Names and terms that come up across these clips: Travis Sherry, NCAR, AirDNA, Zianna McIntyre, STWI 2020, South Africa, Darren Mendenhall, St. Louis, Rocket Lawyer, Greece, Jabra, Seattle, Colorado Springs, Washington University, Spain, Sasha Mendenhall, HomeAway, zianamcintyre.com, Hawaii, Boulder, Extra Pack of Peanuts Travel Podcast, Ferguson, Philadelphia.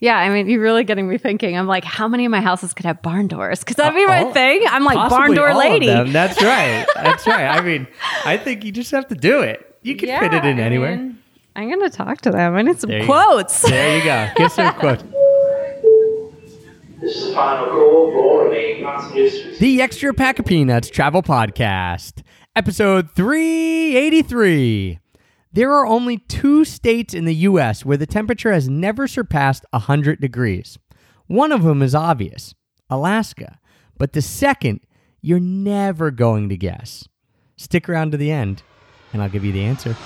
Yeah, I mean, you're really getting me thinking. I'm like, how many of my houses could have barn doors? Because that'd be my thing. I'm like, barn door all lady. Of them. That's right. That's right. I mean, I think you just have to do it. You can fit it in anywhere. I'm going to talk to them. I need some quotes. There you go. Give some quotes. This is the final call for the Extra Pack of Peanuts Travel Podcast, episode 383. There are only 2 states in the U.S. where the temperature has never surpassed 100 degrees. One of them is obvious, Alaska. But the second, you're never going to guess. Stick around to the end, and I'll give you the answer.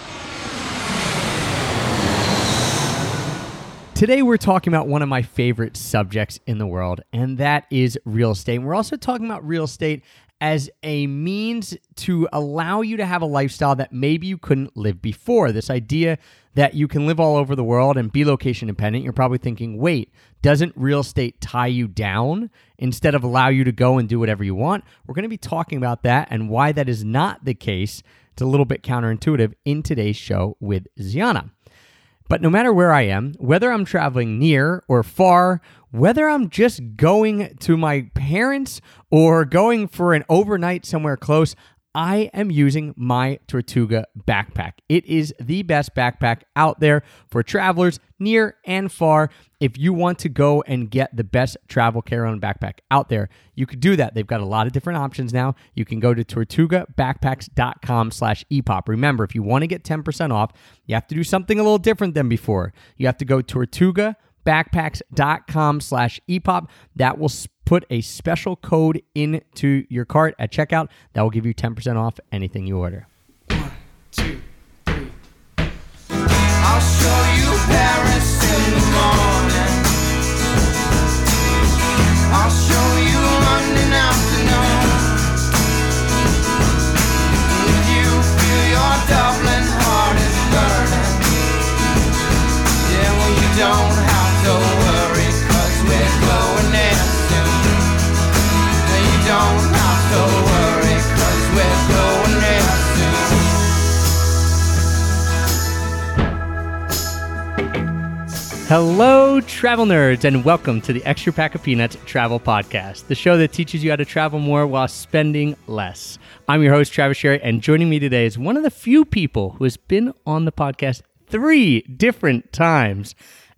Today, we're talking about one of my favorite subjects in the world, and that is real estate. And we're also talking about real estate as a means to allow you to have a lifestyle that maybe you couldn't live before. This idea that you can live all over the world and be location independent, you're probably thinking, wait, doesn't real estate tie you down instead of allow you to go and do whatever you want? We're going to be talking about that and why that is not the case. It's a little bit counterintuitive in today's show with Zianna. But no matter where I am, whether I'm traveling near or far, whether I'm just going to my parents or going for an overnight somewhere close, I am using my Tortuga backpack. It is the best backpack out there for travelers near and far. If you want to go and get the best travel carry-on backpack out there, you could do that. They've got a lot of different options now. You can go to tortugabackpacks.com/epop. Remember, if you want to get 10% off, you have to do something a little different than before. You have to go tortugabackpacks.com/epop. That will put a special code into your cart at checkout. That will give you 10% off anything you order. 1, 2, 3. I'll show you Paris in the morning. I'll show you London afternoon. If you feel your Dublin heart is burning, then well, you don't have to worry, 'cause we're going there. Don't have to worry, 'cause we're going there soon. Hello, travel nerds, and welcome to the Extra Pack of Peanuts Travel Podcast, the show that teaches you how to travel more while spending less. I'm your host, Travis Sherry, and joining me today is one of the few people who has been on the podcast 3 different times.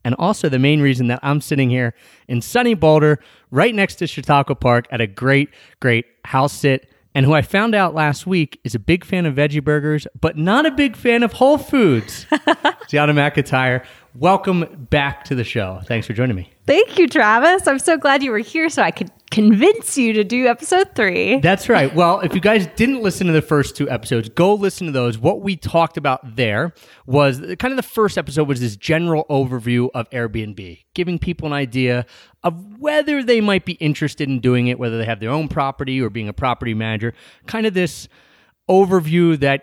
And also the main reason that I'm sitting here in sunny Boulder, right next to Chautauqua Park at a great, great house sit, and who I found out last week is a big fan of veggie burgers, but not a big fan of Whole Foods. Zianna McIntyre, welcome back to the show. Thanks for joining me. Thank you, Travis. I'm so glad you were here so I could convince you to do episode 3. That's right. Well, if you guys didn't listen to the first 2 episodes, go listen to those. What we talked about there was kind of the first episode was this general overview of Airbnb, giving people an idea of whether they might be interested in doing it, whether they have their own property or being a property manager, kind of this overview that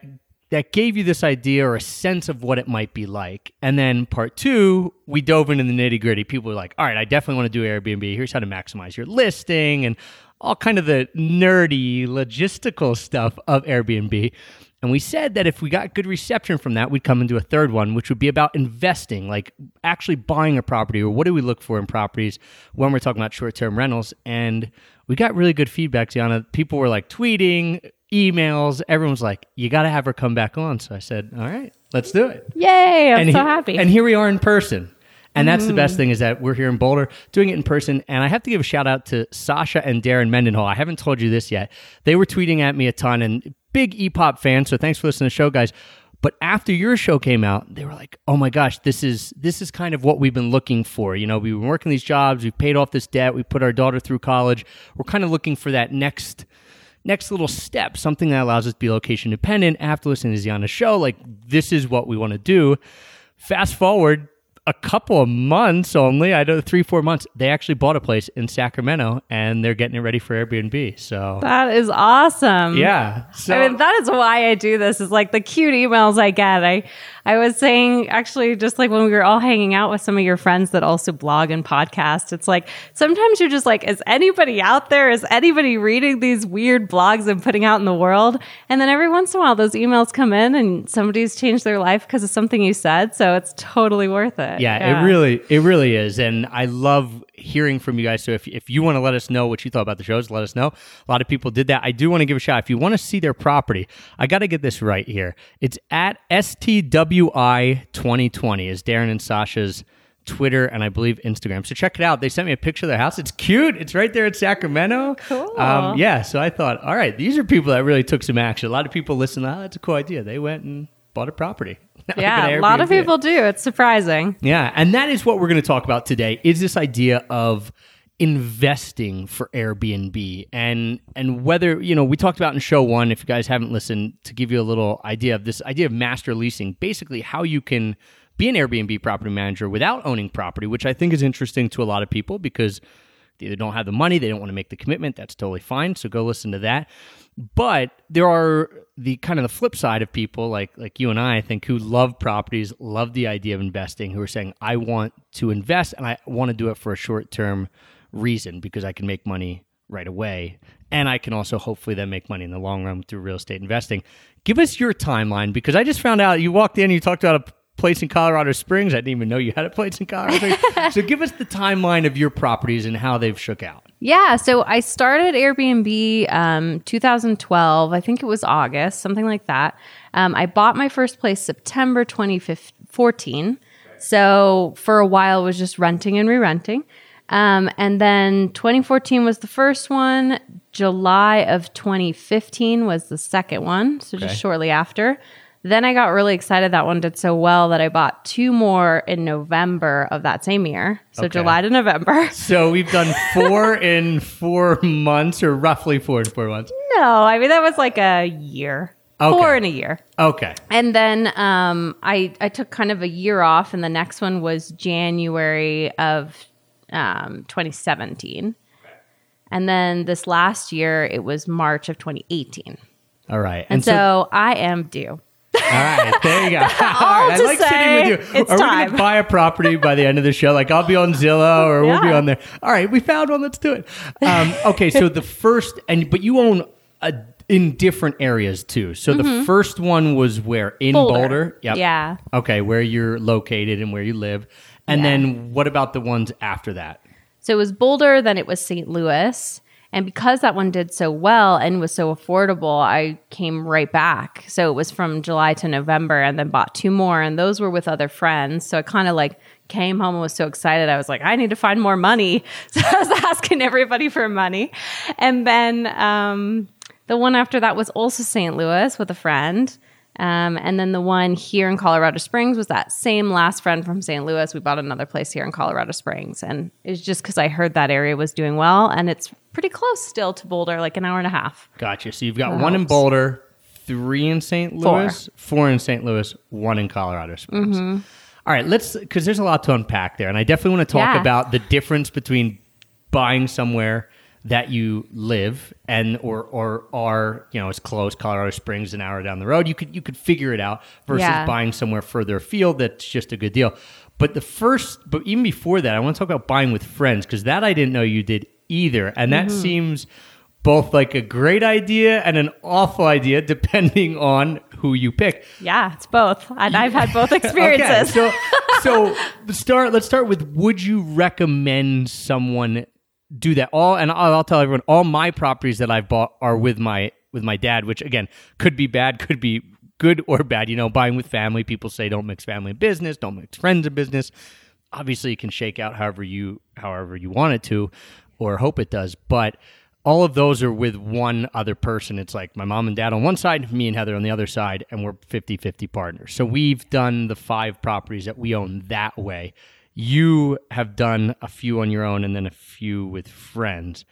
gave you this idea or a sense of what it might be like. And then part 2, we dove into the nitty-gritty. People were like, all right, I definitely want to do Airbnb. Here's how to maximize your listing and all kind of the nerdy logistical stuff of Airbnb. And we said that if we got good reception from that, we'd come into a third one, which would be about investing, like actually buying a property or what do we look for in properties when we're talking about short-term rentals. And we got really good feedback, Zianna. People were like tweeting, emails, everyone's like, you got to have her come back on. So I said, all right, let's do it. Yay, I'm so happy. And here we are in person. And that's the best thing is that we're here in Boulder doing it in person. And I have to give a shout out to Sasha and Darren Mendenhall. I haven't told you this yet. They were tweeting at me a ton and big EPOP fans. So thanks for listening to the show, guys. But after your show came out, they were like, oh my gosh, this is kind of what we've been looking for. You know, we've been working these jobs. We've paid off this debt. We put our daughter through college. We're kind of looking for that next little step, something that allows us to be location dependent. After listening to Zianna's show, like this is what we want to do. Fast forward a couple of months only, I don't know, 3-4 months, they actually bought a place in Sacramento and they're getting it ready for Airbnb. So that is awesome. Yeah. So, I mean, that is why I do this, is like the cute emails I get. I was saying actually just like when we were all hanging out with some of your friends that also blog and podcast, it's like sometimes you're just like, is anybody out there? Is anybody reading these weird blogs I'm putting out in the world? And then every once in a while those emails come in and somebody's changed their life because of something you said. So it's totally worth it. Yeah, it really is. And I love hearing from you guys. So if you want to let us know what you thought about the shows, let us know. A lot of people did that. I do want to give a shout out. If you want to see their property, I got to get this right here. It's at STWI 2020 is Darren and Sasha's Twitter and I believe Instagram. So check it out. They sent me a picture of their house. It's cute. It's right there in Sacramento. Cool. Yeah. So I thought, all right, these are people that really took some action. A lot of people listen. Oh, that's a cool idea. They went and bought a property. Yeah, a lot of people do. It's surprising. Yeah. And that is what we're going to talk about today is this idea of investing for Airbnb and whether, you know, we talked about in show one, if you guys haven't listened, to give you a little idea of this idea of master leasing, basically how you can be an Airbnb property manager without owning property, which I think is interesting to a lot of people because they either don't have the money, they don't want to make the commitment. That's totally fine. So go listen to that. But there are the kind of the flip side of people like you and I think who love properties, love the idea of investing, who are saying, I want to invest and I want to do it for a short-term reason because I can make money right away. And I can also hopefully then make money in the long run through real estate investing. Give us your timeline because I just found out you walked in and you talked about a place in Colorado Springs. I didn't even know you had a place in Colorado Springs. So give us the timeline of your properties and how they've shook out. Yeah. So I started Airbnb 2012. I think it was August, something like that. I bought my first place September 2014. So for a while, it was just renting and re-renting. And then 2014 was the first one. July of 2015 was the second one. So just shortly after. Then I got really excited. That one did so well that I bought two more in November of that same year. So July to November. So we've done four in 4 months or roughly 4 in 4 months. No, I mean, that was like a year. Okay. 4 in a year. Okay. And then I took kind of a year off and the next one was January of 2017. And then this last year, it was March of 2018. All right. And so I am due. All right, there you go. All right, I like sitting with you. It's Are we going to buy a property by the end of the show? Like I'll be on Zillow or we'll be on there. All right, we found one. Let's do it. Okay, so the first, but you own in different areas too. So the first one was where? In Boulder? Yep. Yeah. Okay, where you're located and where you live. And then what about the ones after that? So it was Boulder, then it was St. Louis. And because that one did so well and was so affordable, I came right back. So it was from July to November and then bought two more. And those were with other friends. So I kind of like came home and was so excited. I was like, I need to find more money. So I was asking everybody for money. And then the one after that was also St. Louis with a friend. And then the one here in Colorado Springs was that same last friend from St. Louis. We bought another place here in Colorado Springs. And it's just because I heard that area was doing well. And it's pretty close still to Boulder, like an hour and a half. Gotcha. So you've got one in Boulder, three in St. Louis, four in St. Louis, one in Colorado Springs. Mm-hmm. All right, because there's a lot to unpack there. And I definitely want to talk about the difference between buying somewhere that you live and or are, you know, it's close, Colorado Springs an hour down the road. You could figure it out versus buying somewhere further afield that's just a good deal. But even before that, I want to talk about buying with friends because that I didn't know you did either. And that seems both like a great idea and an awful idea depending on who you pick. Yeah, it's both. And I've had both experiences. Okay, let's start with, would you recommend someone do that? I'll tell everyone, all my properties that I've bought are with my dad, which again, could be bad, could be good or bad. You know, buying with family, people say don't mix family and business, don't mix friends and business. Obviously, it can shake out however you want it to or hope it does. But all of those are with one other person. It's like my mom and dad on one side, me and Heather on the other side, and we're 50-50 partners. So we've done the 5 properties that we own that way. You have done a few on your own and then a few with friends.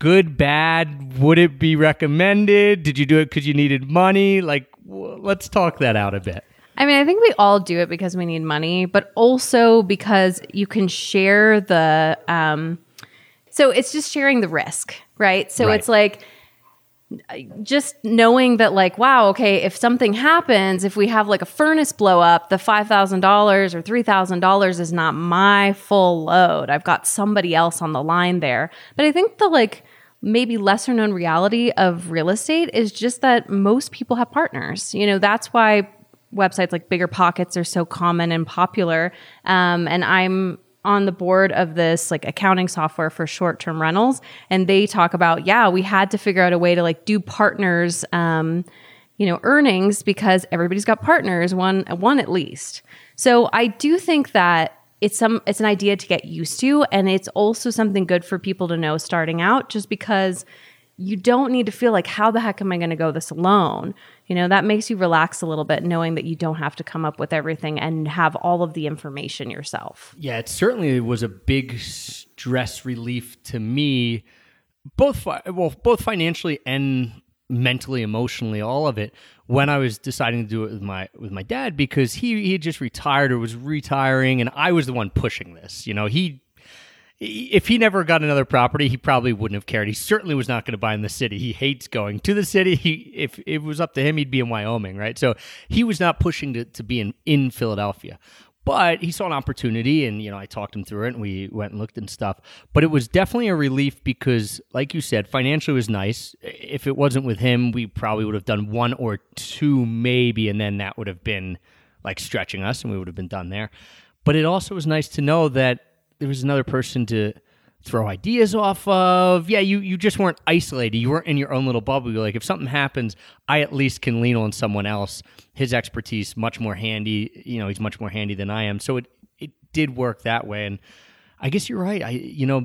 Good, bad, would it be recommended? Did you do it because you needed money? Like, let's talk that out a bit. I mean, I think we all do it because we need money, but also because you can share the... so it's just sharing the risk, right? So it's like... just knowing that like, wow, okay, if something happens, if we have like a furnace blow up, the $5,000 or $3,000 is not my full load. I've got somebody else on the line there. But I think the like maybe lesser known reality of real estate is just that most people have partners. You know, that's why websites like Bigger Pockets are so common and popular. And I'm on the board of this like accounting software for short-term rentals. And they talk about, we had to figure out a way to like do partners, earnings, because everybody's got partners, one at least. So I do think that it's an idea to get used to. And it's also something good for people to know starting out, just because you don't need to feel like, how the heck am I going to go this alone? You know, that makes you relax a little bit, knowing that you don't have to come up with everything and have all of the information yourself. Yeah, it certainly was a big stress relief to me, both financially and mentally, emotionally, all of it, when I was deciding to do it with my dad, because he had just retired or was retiring, and I was the one pushing this. You know, if he never got another property, he probably wouldn't have cared. He certainly was not going to buy in the city. He hates going to the city. If it was up to him, he'd be in Wyoming, right? So he was not pushing to be in Philadelphia. But he saw an opportunity, and I talked him through it, and we went and looked and stuff. But it was definitely a relief because, like you said, financially was nice. If it wasn't with him, we probably would have done one or two maybe, and then that would have been like stretching us, and we would have been done there. But it also was nice to know that there was another person to throw ideas off of. Yeah, you just weren't isolated. You weren't in your own little bubble. You're like, if something happens, I at least can lean on someone else. His expertise, much more handy. He's much more handy than I am. So it did work that way. And I guess you're right.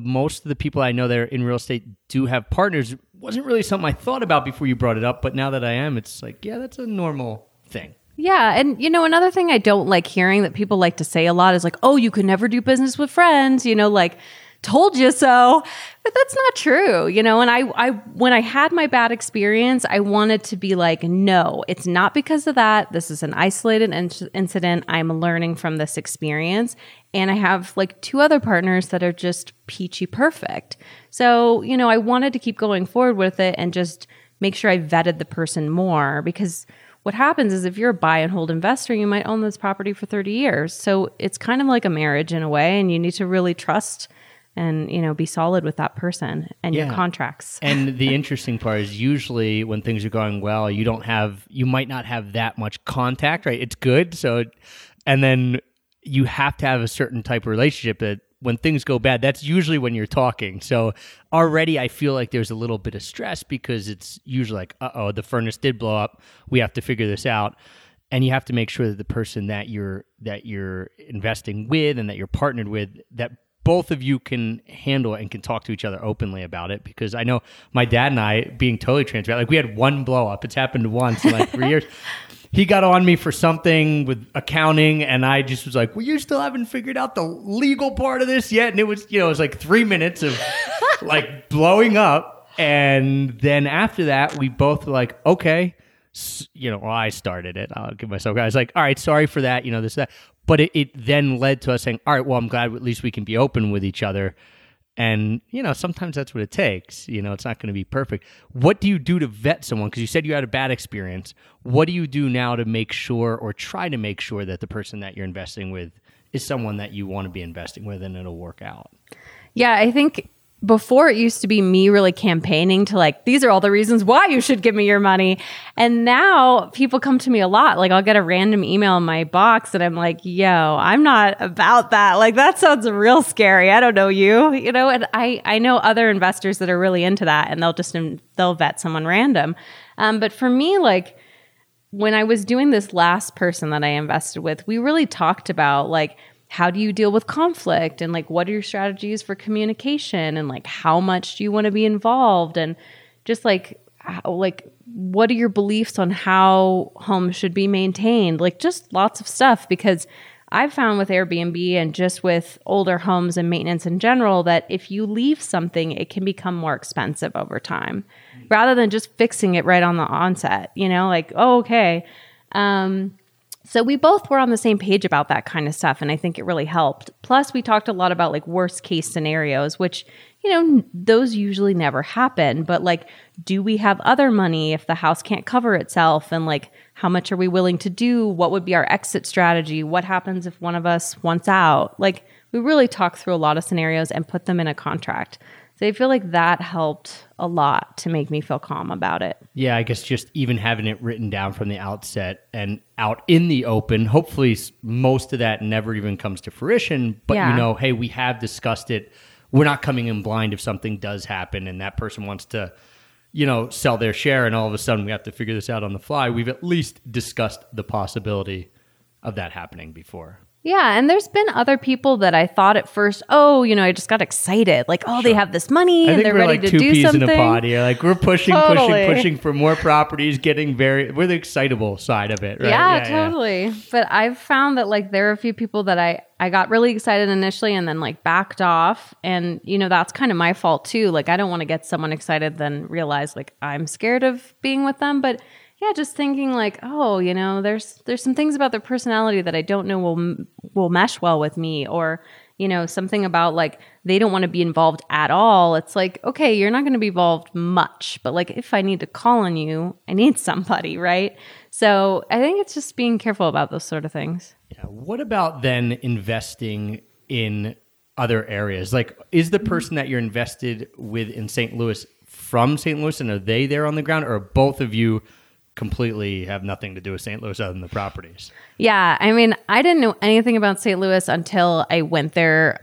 Most of the people I know that are in real estate do have partners. It wasn't really something I thought about before you brought it up, but now that I am, it's like, yeah, that's a normal thing. Yeah. And, another thing I don't like hearing that people like to say a lot is like, oh, you could never do business with friends, like, told you so. But that's not true. And I when I had my bad experience, I wanted to be like, no, it's not because of that. This is an isolated incident. I'm learning from this experience. And I have like two other partners that are just peachy perfect. So, I wanted to keep going forward with it and just make sure I vetted the person more, because what happens is if you're a buy and hold investor, you might own this property for 30 years. So it's kind of like a marriage in a way, and you need to really trust and, be solid with that person and your contracts. And the interesting part is usually when things are going well, you might not have that much contact, right? It's good. So, and then you have to have a certain type of relationship that when things go bad, that's usually when you're talking. So already I feel like there's a little bit of stress because it's usually like, uh-oh, the furnace did blow up. We have to figure this out. And you have to make sure that the person that you're investing with and that you're partnered with, that both of you can handle it and can talk to each other openly about it. Because I know my dad and I, being totally transparent, like we had one blow up. It's happened once in like 3 years. He got on me for something with accounting, and I just was like, well, you still haven't figured out the legal part of this yet? And it was, it was like 3 minutes of like blowing up. And then after that, we both were like, okay, well, I started it. I'll give myself, I was like, all right, sorry for that, this, that. But it then led to us saying, all right, well, I'm glad at least we can be open with each other. And, sometimes that's what it takes. It's not going to be perfect. What do you do to vet someone? Because you said you had a bad experience. What do you do now to make sure, or try to make sure, that the person that you're investing with is someone that you want to be investing with and it'll work out? Yeah, I think before it used to be me really campaigning to like, these are all the reasons why you should give me your money. And now people come to me a lot. Like I'll get a random email in my box and I'm like, yo, I'm not about that. Like that sounds real scary. I don't know you, and I know other investors that are really into that, and they'll vet someone random. But for me, like when I was doing this last person that I invested with, we really talked about like, how do you deal with conflict, and like what are your strategies for communication, and like how much do you want to be involved, and just like what are your beliefs on how homes should be maintained, like just lots of stuff. Because I've found with Airbnb and just with older homes and maintenance in general that if you leave something, it can become more expensive over time rather than just fixing it right on the onset, like, oh, okay. So we both were on the same page about that kind of stuff, and I think it really helped. Plus, we talked a lot about like worst case scenarios, which, those usually never happen. But like, do we have other money if the house can't cover itself? And like, how much are we willing to do? What would be our exit strategy? What happens if one of us wants out? Like, we really talked through a lot of scenarios and put them in a contract. So I feel like that helped a lot to make me feel calm about it. Yeah, I guess just even having it written down from the outset and out in the open, hopefully most of that never even comes to fruition. But you know, hey, we have discussed it. We're not coming in blind if something does happen and that person wants to, you know, sell their share and all of a sudden we have to figure this out on the fly. We've at least discussed the possibility of that happening before. Yeah, and there's been other people that I thought at first, oh, you know, I just got excited. Like, oh, they have this money and they're ready to do something. I think we're like two peas in a pod here. Like, we're pushing, pushing for more properties, getting we're the excitable side of it, right? Yeah, totally. Yeah. But I've found that, like, there are a few people that I got really excited initially and then, like, backed off. And, you know, that's kind of my fault, too. Like, I don't want to get someone excited then realize, like, I'm scared of being with them. But yeah, just thinking like, oh, you know, there's some things about their personality that I don't know will mesh well with me, or, you know, something about like they don't want to be involved at all. It's like, okay, you're not going to be involved much, but like if I need to call on you, I need somebody, right? So I think it's just being careful about those sort of things. Yeah. What about then investing in other areas? Like, is the person that you're invested with in St. Louis from St. Louis, and are they there on the ground, or are both of you completely have nothing to do with St. Louis other than the properties? Yeah. I mean, I didn't know anything about St. Louis until I went there.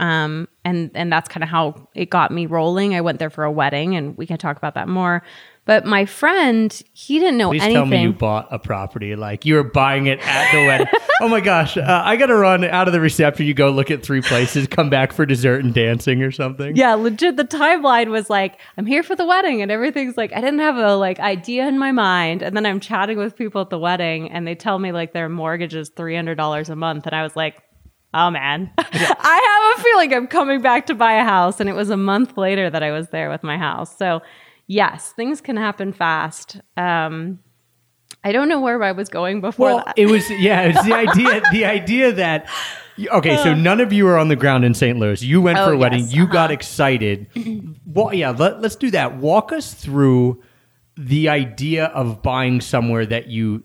And that's kind of how it got me rolling. I went there for a wedding, and we can talk about that more. But my friend, he didn't know anything. Please tell me you bought a property. Like, you were buying it at the wedding. Oh my gosh. I got to run out of the reception. You go look at three places, come back for dessert and dancing or something. Yeah, legit. The timeline was like, I'm here for the wedding. And everything's like, I didn't have a like idea in my mind. And then I'm chatting with people at the wedding, and they tell me like their mortgage is $300 a month. And I was like, oh man, I have a feeling I'm coming back to buy a house. And it was a month later that I was there with my house. So yes, things can happen fast. I don't know where I was going before that. It was the idea that, okay, so none of you are on the ground in St. Louis. You went for a wedding. Yes. You got excited. Well, yeah, let's do that. Walk us through the idea of buying somewhere that you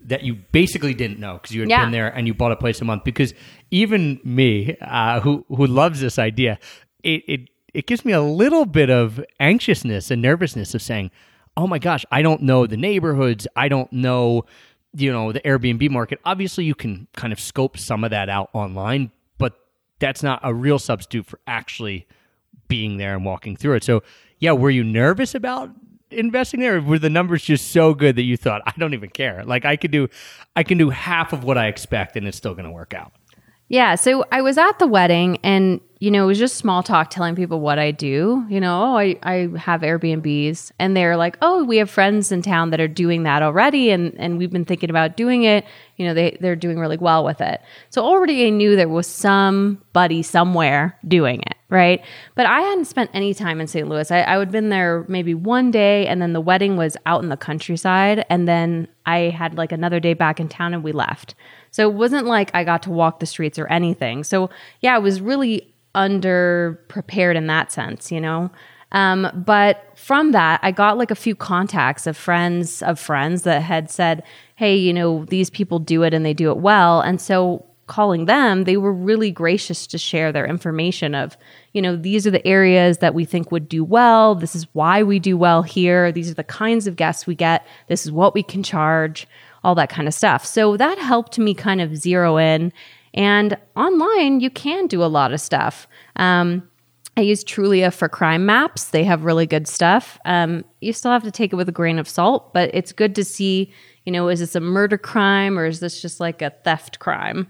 basically didn't know because you had been there and you bought a place a month. Because even me, who loves this idea, it gives me a little bit of anxiousness and nervousness of saying, oh my gosh, I don't know the neighborhoods. I don't know, you know, the Airbnb market. Obviously, you can kind of scope some of that out online, but that's not a real substitute for actually being there and walking through it. So yeah, were you nervous about investing there? Or were the numbers just so good that you thought, I don't even care. Like I can do half of what I expect and it's still going to work out. Yeah. So I was at the wedding and, you know, it was just small talk telling people what I do. You know, oh, I have Airbnbs, and they're like, oh, we have friends in town that are doing that already. And we've been thinking about doing it. You know, they're doing really well with it. So already I knew there was somebody somewhere doing it, right? But I hadn't spent any time in St. Louis. I would have been there maybe one day, and then the wedding was out in the countryside. And then I had like another day back in town and we left. So it wasn't like I got to walk the streets or anything. So yeah, I was really underprepared in that sense, you know? But from that, I got like a few contacts of friends that had said, hey, you know, these people do it and they do it well. And so calling them, they were really gracious to share their information of, you know, these are the areas that we think would do well. This is why we do well here. These are the kinds of guests we get. This is what we can charge. All that kind of stuff. So that helped me kind of zero in. And online, you can do a lot of stuff. I use Trulia for crime maps. They have really good stuff. You still have to take it with a grain of salt, but it's good to see, you know, is this a murder crime or is this just like a theft crime?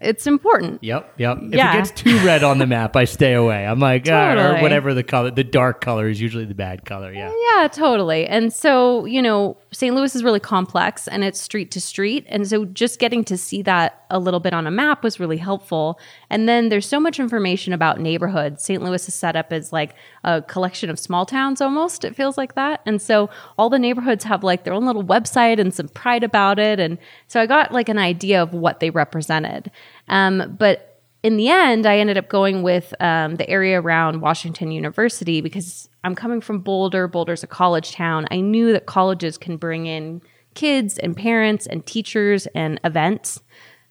It's important. Yep. Yeah. If it gets too red on the map, I stay away. I'm like, totally. Or whatever the color, the dark color is usually the bad color. Yeah. Yeah, totally. And so, you know, St. Louis is really complex and it's street to street. And so just getting to see that a little bit on a map was really helpful. And then there's so much information about neighborhoods. St. Louis is set up as like a collection of small towns almost. It feels like that. And so all the neighborhoods have like their own little website and some pride about it. And so I got like an idea of what they represented. But in the end, I ended up going with the area around Washington University because I'm coming from Boulder. Boulder's a college town. I knew that colleges can bring in kids and parents and teachers and events.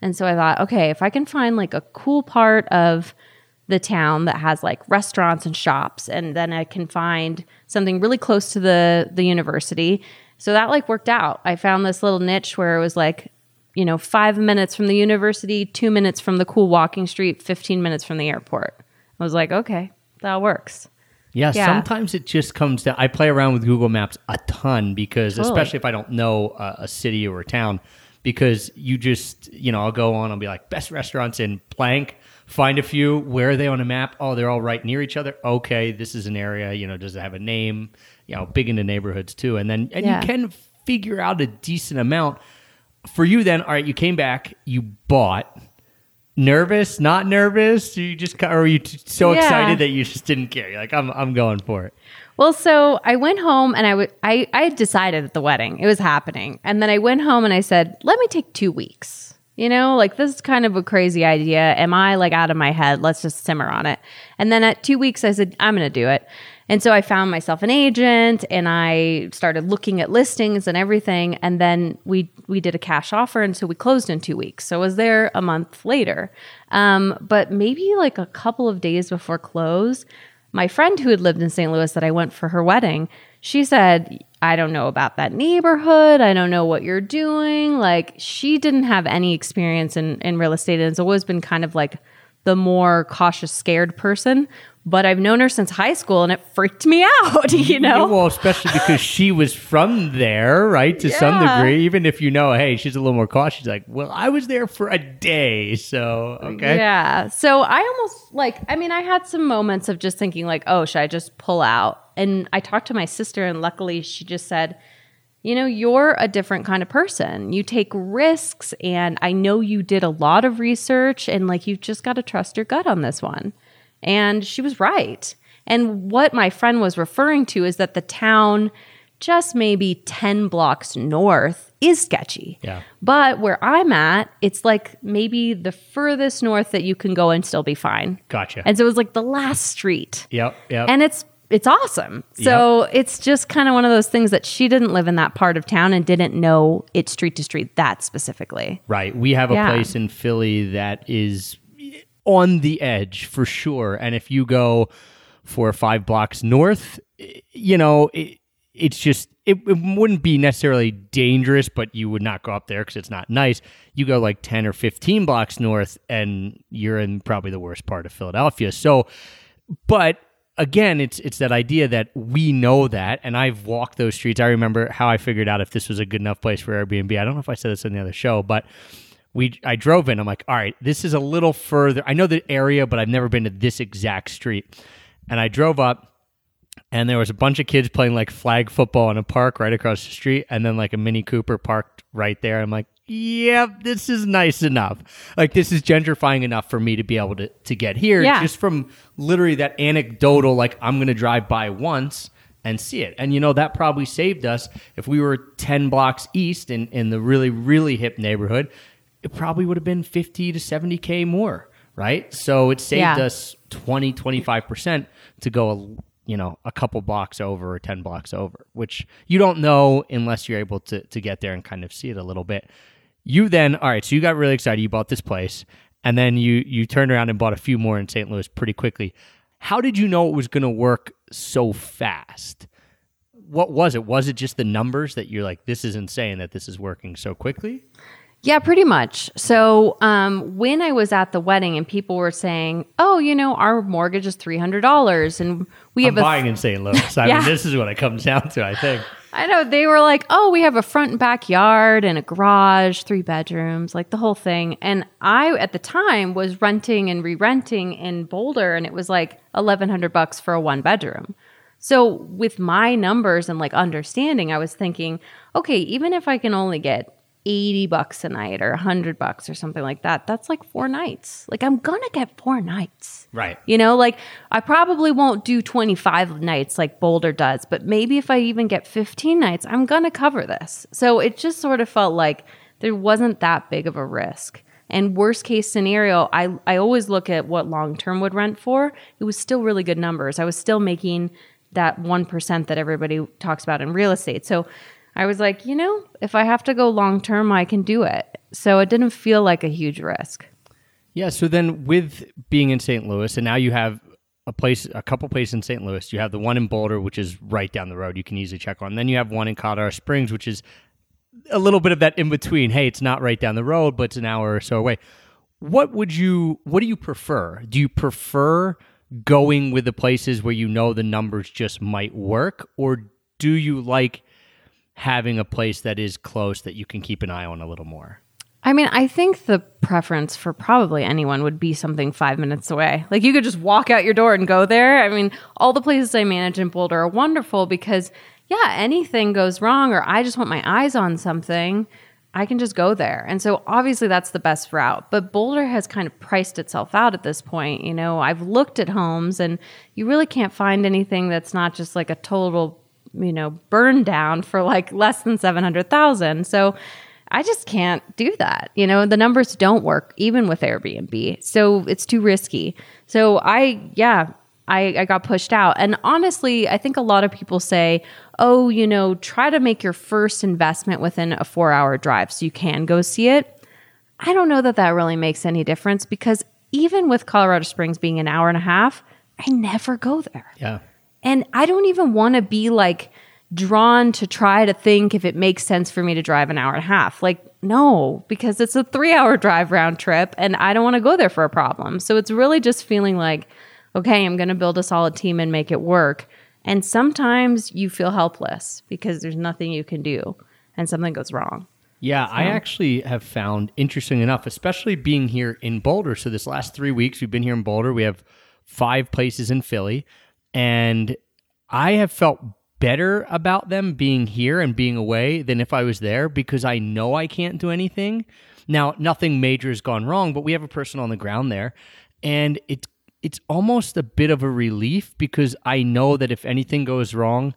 And so I thought, okay, if I can find like a cool part of the town that has like restaurants and shops, and then I can find something really close to the university. So that like worked out. I found this little niche where it was like, you know, 5 minutes from the university, 2 minutes from the cool walking street, 15 minutes from the airport. I was like, okay, that works. Yeah. Sometimes it just comes down. I play around with Google Maps a ton because especially if I don't know a city or a town, because you just, you know, I'll go on, I'll be like, best restaurants in blank, find a few, where are they on a map? Oh, they're all right near each other. Okay, this is an area, you know, does it have a name? You know, big into neighborhoods too. And you can figure out a decent amount. For you then, all right, you came back, you bought. Nervous, not nervous? You just, or were you so excited that you just didn't care? You're like, I'm going for it. Well, so I went home and I had decided at the wedding, it was happening. And then I went home and I said, let me take 2 weeks. You know, like this is kind of a crazy idea. Am I like out of my head? Let's just simmer on it. And then at 2 weeks, I said, I'm going to do it. And so I found myself an agent and I started looking at listings and everything. And then we did a cash offer. And so we closed in 2 weeks. So I was there a month later. But maybe like a couple of days before close, my friend who had lived in St. Louis that I went for her wedding, she said, I don't know about that neighborhood. I don't know what you're doing. Like she didn't have any experience in real estate and has always been kind of like the more cautious, scared person. But I've known her since high school, and it freaked me out, you know? Well, especially because she was from there, right, to some degree. Even if you know, hey, she's a little more cautious, like, well, I was there for a day, so, okay. Yeah, so I almost, like, I mean, I had some moments of just thinking, like, oh, should I just pull out? And I talked to my sister, and luckily she just said, you know, you're a different kind of person. You take risks, and I know you did a lot of research, and, like, you've just got to trust your gut on this one. And she was right. And what my friend was referring to is that the town just maybe 10 blocks north is sketchy. Yeah. But where I'm at, it's like maybe the furthest north that you can go and still be fine. Gotcha. And so it was like the last street. Yep. And it's awesome. So it's just kind of one of those things that she didn't live in that part of town and didn't know it street to street that specifically. Right. We have a place in Philly that is on the edge for sure. And if you go 4 or 5 blocks north, you know, it's just, it wouldn't be necessarily dangerous, but you would not go up there because it's not nice. You go like 10 or 15 blocks north and you're in probably the worst part of Philadelphia. So, but again, it's that idea that we know that, and I've walked those streets. I remember how I figured out if this was a good enough place for Airbnb. I don't know if I said this on the other show, but I drove in. I'm like, all right, this is a little further. I know the area, but I've never been to this exact street. And I drove up, and there was a bunch of kids playing like flag football in a park right across the street, and then like a Mini Cooper parked right there. I'm like, yep, this is nice enough. Like, this is gentrifying enough for me to be able to get here. Yeah. Just from literally that anecdotal, like, I'm going to drive by once and see it. And, you know, that probably saved us. If we were 10 blocks east in the really, really hip neighborhood, it probably would have been 50 to 70K more, right? So it saved us 20, 25% to go, you know, a couple blocks over or 10 blocks over, which you don't know unless you're able to get there and kind of see it a little bit. You then, all right, so you got really excited. You bought this place, and then you turned around and bought a few more in St. Louis pretty quickly. How did you know it was going to work so fast? What was it? Was it just the numbers that you're like, this is insane that this is working so quickly? Yeah, pretty much. So when I was at the wedding and people were saying, oh, you know, our mortgage is $300 and we have buying in St. Louis. I mean, this is what it comes down to, I think. I know. They were like, oh, we have a front and backyard and a garage, 3 bedrooms, like the whole thing. And I, at the time, was renting and re-renting in Boulder, and it was like $1,100 for a 1-bedroom. So with my numbers and like understanding, I was thinking, okay, even if I can only get $80 a night or $100 or something like that, that's like 4 nights. Like, I'm gonna get 4 nights. Right. You know, like, I probably won't do 25 nights like Boulder does, but maybe if I even get 15 nights, I'm gonna cover this. So it just sort of felt like there wasn't that big of a risk. And worst case scenario, I always look at what long-term would rent for. It was still really good numbers. I was still making that 1% that everybody talks about in real estate. So I was like, you know, if I have to go long term, I can do it. So it didn't feel like a huge risk. Yeah. So then with being in St. Louis, and now you have a couple places in St. Louis, you have the one in Boulder, which is right down the road. You can easily check on. Then you have one in Colorado Springs, which is a little bit of that in between. Hey, it's not right down the road, but it's an hour or so away. What do you prefer? Do you prefer going with the places where you know the numbers just might work, or do you like having a place that is close that you can keep an eye on a little more? I mean, I think the preference for probably anyone would be something 5 minutes away. Like, you could just walk out your door and go there. I mean, all the places I manage in Boulder are wonderful because, yeah, anything goes wrong or I just want my eyes on something, I can just go there. And so obviously that's the best route. But Boulder has kind of priced itself out at this point. You know, I've looked at homes and you really can't find anything that's not just like a total, you know, burn down for like less than $700,000. So I just can't do that. You know, the numbers don't work even with Airbnb. So it's too risky. So I got pushed out. And honestly, I think a lot of people say, oh, you know, try to make your first investment within a 4-hour drive so you can go see it. I don't know that really makes any difference because even with Colorado Springs being an hour and a half, I never go there. Yeah. And I don't even want to be like drawn to try to think if it makes sense for me to drive an hour and a half. Like, no, because it's a 3-hour drive round trip and I don't want to go there for a problem. So it's really just feeling like, okay, I'm going to build a solid team and make it work. And sometimes you feel helpless because there's nothing you can do and something goes wrong. Yeah, so. I actually have found, interesting enough, especially being here in Boulder. So this last 3 weeks, we've been here in Boulder. We have 5 places in Philly and I have felt better about them being here and being away than if I was there because I know I can't do anything. Now, nothing major has gone wrong, but we have a person on the ground there, and it's almost a bit of a relief because I know that if anything goes wrong,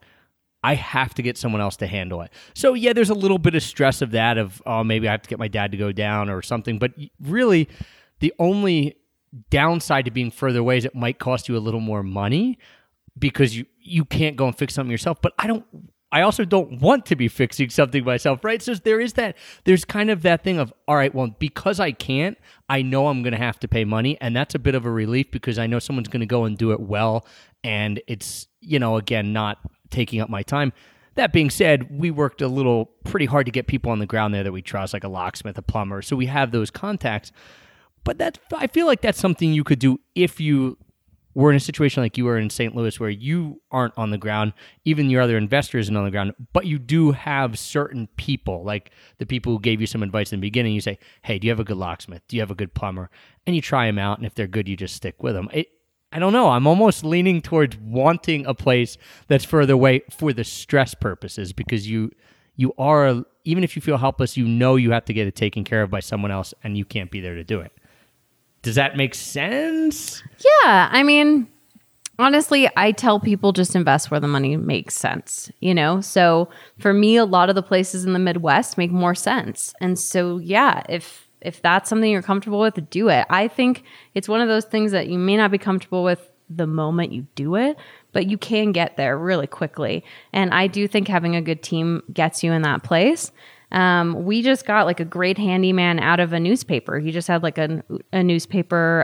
I have to get someone else to handle it. So yeah, there's a little bit of stress of that of, oh, maybe I have to get my dad to go down or something. But really, the only downside to being further away is it might cost you a little more money because you can't go and fix something yourself, but I also don't want to be fixing something myself, right? So there's kind of that thing of, all right, well, because I can't, I know I'm going to have to pay money. And that's a bit of a relief because I know someone's going to go and do it well. And it's, you know, again, not taking up my time. That being said, we worked pretty hard to get people on the ground there that we trust, like a locksmith, a plumber. So we have those contacts, but I feel like that's something you could do if you we're in a situation like you were in St. Louis where you aren't on the ground, even your other investor isn't on the ground, but you do have certain people, like the people who gave you some advice in the beginning. You say, hey, do you have a good locksmith? Do you have a good plumber? And you try them out, and if they're good, you just stick with them. I don't know. I'm almost leaning towards wanting a place that's further away for the stress purposes because you are, even if you feel helpless, you know you have to get it taken care of by someone else, and you can't be there to do it. Does that make sense? Yeah. I mean, honestly, I tell people just invest where the money makes sense, you know? So for me, a lot of the places in the Midwest make more sense. And so, yeah, if that's something you're comfortable with, do it. I think it's one of those things that you may not be comfortable with the moment you do it, but you can get there really quickly. And I do think having a good team gets you in that place. We just got like a great handyman out of a newspaper. He just had like a newspaper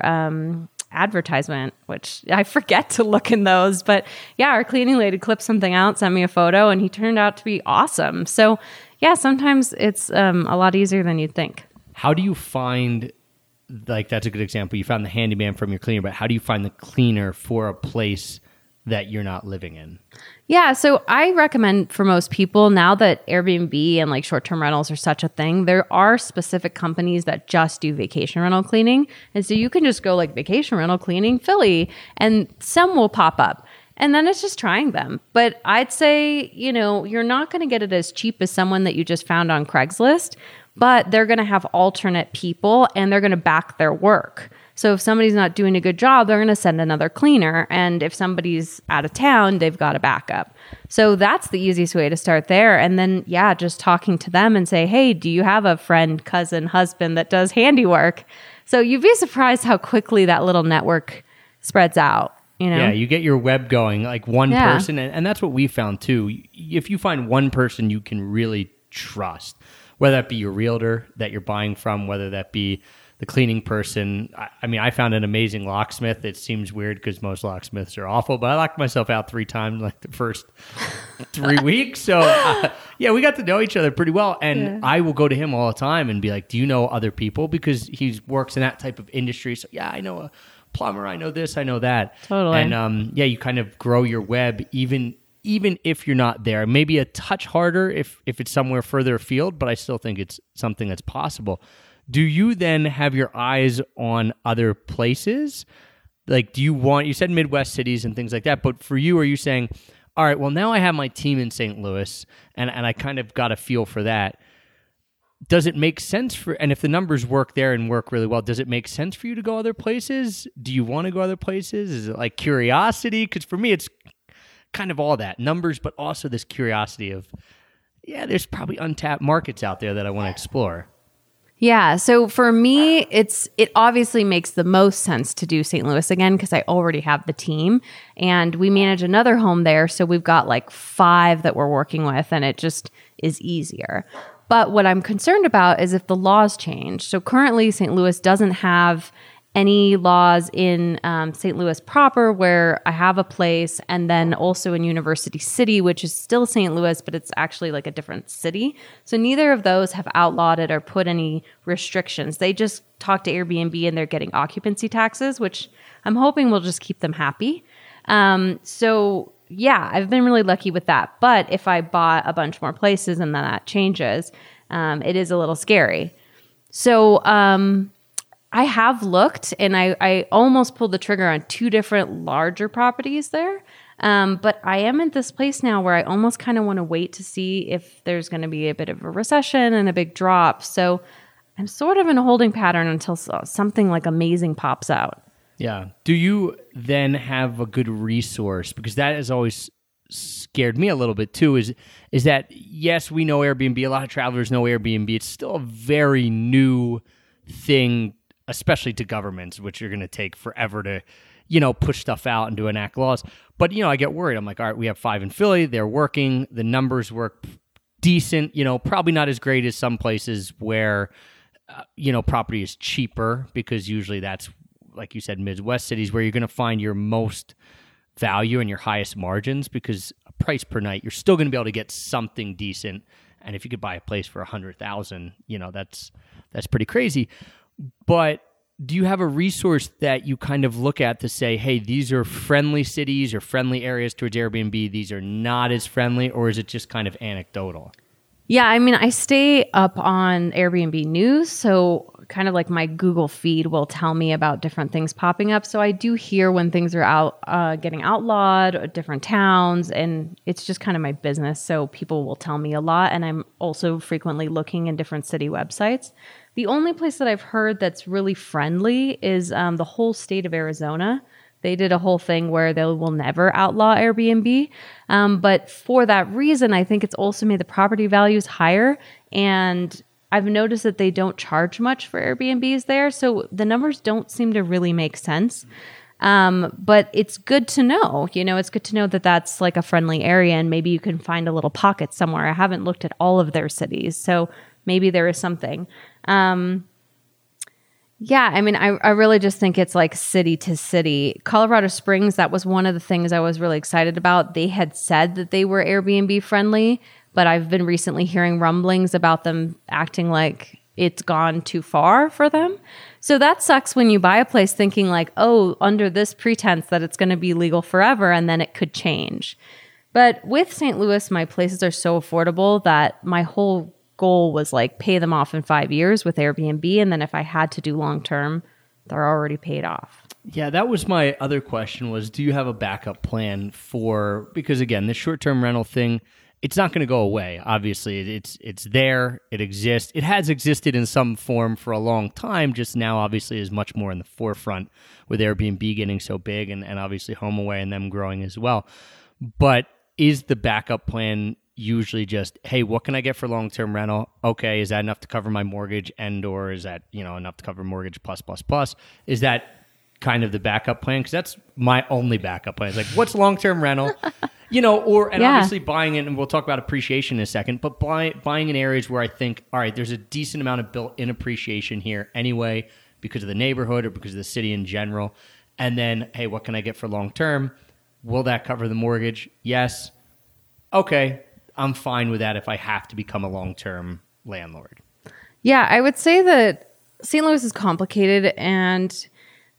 advertisement, which I forget to look in those. But yeah, our cleaning lady clipped something out, sent me a photo, and he turned out to be awesome. So yeah, sometimes it's a lot easier than you'd think. How do you find, like that's a good example. You found the handyman from your cleaner, but how do you find the cleaner for a place that you're not living in? Yeah. So I recommend for most people now that Airbnb and like short-term rentals are such a thing, there are specific companies that just do vacation rental cleaning. And so you can just go like vacation rental cleaning Philly and some will pop up and then it's just trying them. But I'd say, you know, you're not going to get it as cheap as someone that you just found on Craigslist, but they're going to have alternate people and they're going to back their work. So if somebody's not doing a good job, they're going to send another cleaner. And if somebody's out of town, they've got a backup. So that's the easiest way to start there. And then, yeah, just talking to them and say, hey, do you have a friend, cousin, husband that does handiwork? So you'd be surprised how quickly that little network spreads out. You know? Yeah, you get your web going, like one person. And that's what we found too. If you find one person you can really trust, whether that be your realtor that you're buying from, whether that be the cleaning person. I mean, I found an amazing locksmith. It seems weird because most locksmiths are awful, but I locked myself out 3 times like the first 3 weeks. So yeah, we got to know each other pretty well. And I will go to him all the time and be like, do you know other people? Because he works in that type of industry. So yeah, I know a plumber. I know this, I know that. Totally. And yeah, you kind of grow your web even if you're not there. Maybe a touch harder if it's somewhere further afield, but I still think it's something that's possible. Do you then have your eyes on other places? Like, do you want, you said Midwest cities and things like that, but for you, are you saying, all right, well, now I have my team in St. Louis and I kind of got a feel for that. Does it make sense for, and if the numbers work there and work really well, does it make sense for you to go other places? Do you want to go other places? Is it like curiosity? Because for me, it's kind of all that, numbers, but also this curiosity of, yeah, there's probably untapped markets out there that I want to explore. Yeah. So for me, it obviously makes the most sense to do St. Louis again because I already have the team and we manage another home there. So we've got like 5 that we're working with and it just is easier. But what I'm concerned about is if the laws change. So currently, St. Louis doesn't have any laws in St. Louis proper where I have a place, and then also in University City, which is still St. Louis, but it's actually like a different city. So neither of those have outlawed it or put any restrictions. They just talked to Airbnb and they're getting occupancy taxes, which I'm hoping will just keep them happy. So yeah, I've been really lucky with that. But if I bought a bunch more places and then that changes, it is a little scary. So, I have looked and I almost pulled the trigger on 2 different larger properties there. But I am at this place now where I almost kind of want to wait to see if there's going to be a bit of a recession and a big drop. So I'm sort of in a holding pattern until something like amazing pops out. Yeah. Do you then have a good resource? Because that has always scared me a little bit too, is that, yes, we know Airbnb. A lot of travelers know Airbnb. It's still a very new thing, especially to governments, which are going to take forever to, you know, push stuff out and to enact laws. But, you know, I get worried. I'm like, all right, we have 5 in Philly. They're working. The numbers work decent, you know, probably not as great as some places where, you know, property is cheaper, because usually that's, like you said, Midwest cities where you're going to find your most value and your highest margins, because price per night, you're still going to be able to get something decent. And if you could buy a place for $100,000, you know, that's pretty crazy. But do you have a resource that you kind of look at to say, hey, these are friendly cities or friendly areas towards Airbnb, these are not as friendly, or is it just kind of anecdotal? Yeah, I mean, I stay up on Airbnb news, so kind of like my Google feed will tell me about different things popping up. So I do hear when things are out getting outlawed or different towns, and it's just kind of my business. So people will tell me a lot, and I'm also frequently looking in different city websites. The only place that I've heard that's really friendly is the whole state of Arizona. They did a whole thing where they will never outlaw Airbnb. But for that reason, I think it's also made the property values higher. And I've noticed that they don't charge much for Airbnbs there. So the numbers don't seem to really make sense. But it's good to know, you know, it's good to know that that's like a friendly area and maybe you can find a little pocket somewhere. I haven't looked at all of their cities, so maybe there is something. Yeah, I mean, I really just think it's like city to city. Colorado Springs, that was one of the things I was really excited about. They had said that they were Airbnb friendly, but I've been recently hearing rumblings about them acting like it's gone too far for them. So that sucks when you buy a place thinking like, oh, under this pretense that it's going to be legal forever, and then it could change. But with St. Louis, my places are so affordable that my whole goal was like pay them off in 5 years with Airbnb. And then if I had to do long-term, they're already paid off. Yeah, that was my other question was, do you have a backup plan for, because again, the short-term rental thing, it's not going to go away. Obviously, it's there, it exists. It has existed in some form for a long time, just now obviously is much more in the forefront with Airbnb getting so big and obviously HomeAway and them growing as well. But is the backup plan usually just, hey, what can I get for long-term rental? Okay, is that enough to cover my mortgage, and or is that, you know, enough to cover mortgage plus? Is that kind of the backup plan? Because that's my only backup plan. It's like, what's long-term rental? You know, or, and obviously buying it, and we'll talk about appreciation in a second, but buying in areas where I think, all right, there's a decent amount of built-in appreciation here anyway, because of the neighborhood or because of the city in general. And then, hey, what can I get for long term? Will that cover the mortgage? Yes. Okay, I'm fine with that if I have to become a long-term landlord. Yeah, I would say that St. Louis is complicated and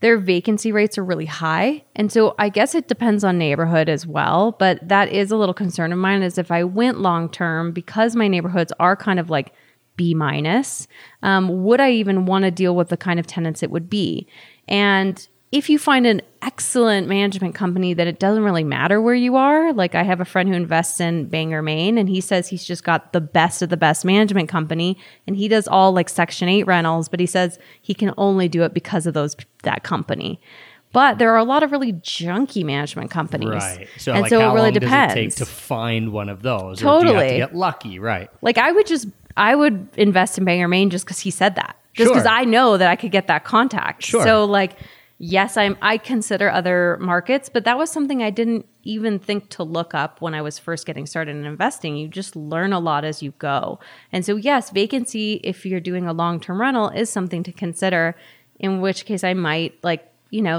their vacancy rates are really high. And so I guess it depends on neighborhood as well. But that is a little concern of mine is if I went long-term, because my neighborhoods are kind of like B-, would I even want to deal with the kind of tenants it would be? And if you find an excellent management company that it doesn't really matter where you are, like I have a friend who invests in Bangor, Maine, and he says he's just got the best of the best management company, and he does all like Section 8 rentals, but he says he can only do it because of that company. But there are a lot of really junky management companies. Right. So, and like, so how it really long depends. Does it take to find one of those? Totally. Or do you have to get lucky, right? Like I would invest in Bangor, Maine just because he said that. Just because I know that I could get that contact. Sure. So like... Yes, I consider other markets, but that was something I didn't even think to look up when I was first getting started in investing. You just learn a lot as you go. And so yes, vacancy, if you're doing a long-term rental, is something to consider, in which case I might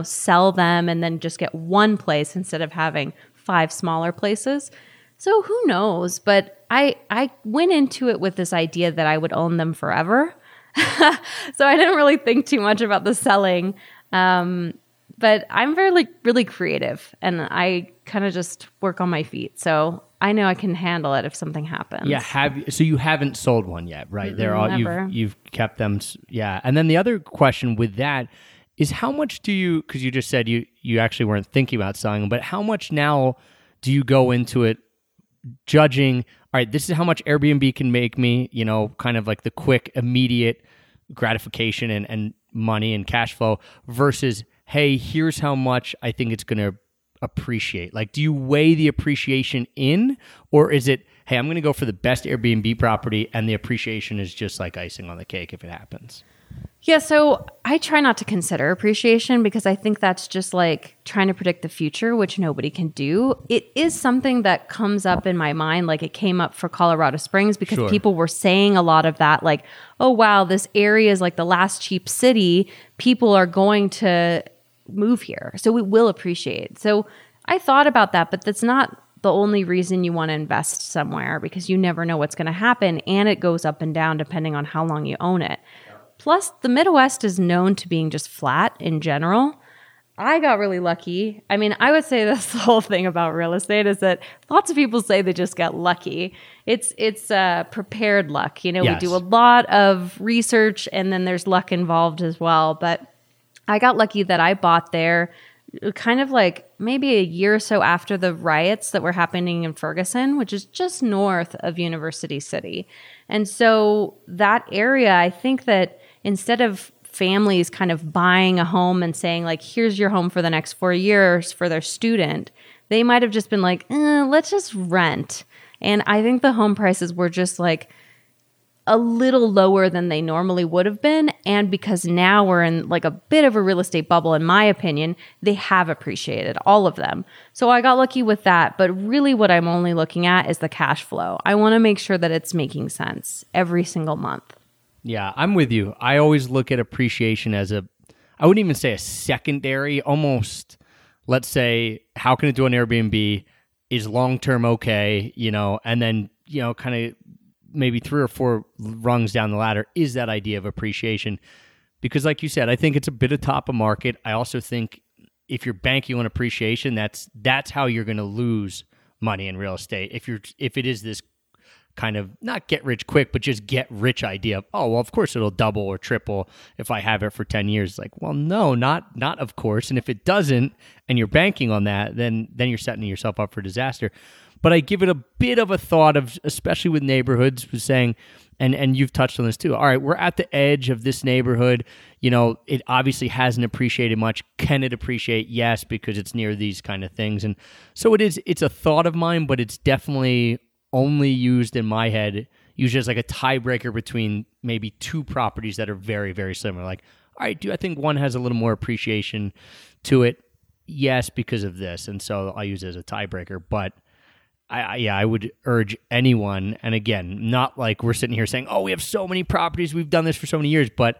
sell them and then just get one place instead of having 5 smaller places. So who knows? But I went into it with this idea that I would own them forever. So I didn't really think too much about the selling. But I'm very really creative, and I kind of just work on my feet. So I know I can handle it if something happens. Yeah. So you haven't sold one yet, right? Mm-hmm, they're all, you've kept them. Yeah. And then the other question with that is how much do you, because you just said you actually weren't thinking about selling them, but how much now do you go into it judging, all right, this is how much Airbnb can make me, kind of like the quick, immediate gratification and money and cash flow versus, hey, here's how much I think it's going to appreciate. Like, do you weigh the appreciation in, or is it, hey, I'm going to go for the best Airbnb property and the appreciation is just like icing on the cake if it happens? Yeah. So I try not to consider appreciation because I think that's just like trying to predict the future, which nobody can do. It is something that comes up in my mind. Like it came up for Colorado Springs because people were saying a lot of that, like, oh, wow, this area is like the last cheap city. People are going to move here. So we will appreciate. So I thought about that, but that's not the only reason you want to invest somewhere because you never know what's going to happen. And it goes up and down depending on how long you own it. Plus, the Midwest is known to being just flat in general. I got really lucky. I mean, I would say that's the whole thing about real estate is that lots of people say they just got lucky. It's prepared luck. Yes. We do a lot of research and then there's luck involved as well. But I got lucky that I bought there kind of like maybe a year or so after the riots that were happening in Ferguson, which is just north of University City. And so that area, I think that instead of families kind of buying a home and saying like, here's your home for the next 4 years for their student, they might have just been like, let's just rent. And I think the home prices were just like a little lower than they normally would have been. And because now we're in like a bit of a real estate bubble, in my opinion, they have appreciated, all of them. So I got lucky with that. But really what I'm only looking at is the cash flow. I want to make sure that it's making sense every single month. Yeah, I'm with you. I always look at appreciation as I wouldn't even say a secondary, almost, let's say, how can it do on Airbnb? Is long-term okay? And then, kind of maybe 3 or 4 rungs down the ladder is that idea of appreciation. Because like you said, I think it's a bit of top of market. I also think if you're banking on appreciation, that's how you're going to lose money in real estate. If it is this kind of not get rich quick, but just get rich idea of, oh, well, of course it'll double or triple if I have it for 10 years. Like, well, no, not of course. And if it doesn't, and you're banking on that, then you're setting yourself up for disaster. But I give it a bit of a thought of, especially with neighborhoods, was saying, and you've touched on this too. All right, we're at the edge of this neighborhood. It obviously hasn't appreciated much. Can it appreciate? Yes, because it's near these kind of things. And so it's a thought of mine, but it's definitely only used in my head, usually as like a tiebreaker between maybe 2 properties that are very, very similar. Like, all right, I think one has a little more appreciation to it? Yes, because of this. And so I use it as a tiebreaker. But I would urge anyone, and again, not like we're sitting here saying, oh, we have so many properties, we've done this for so many years, but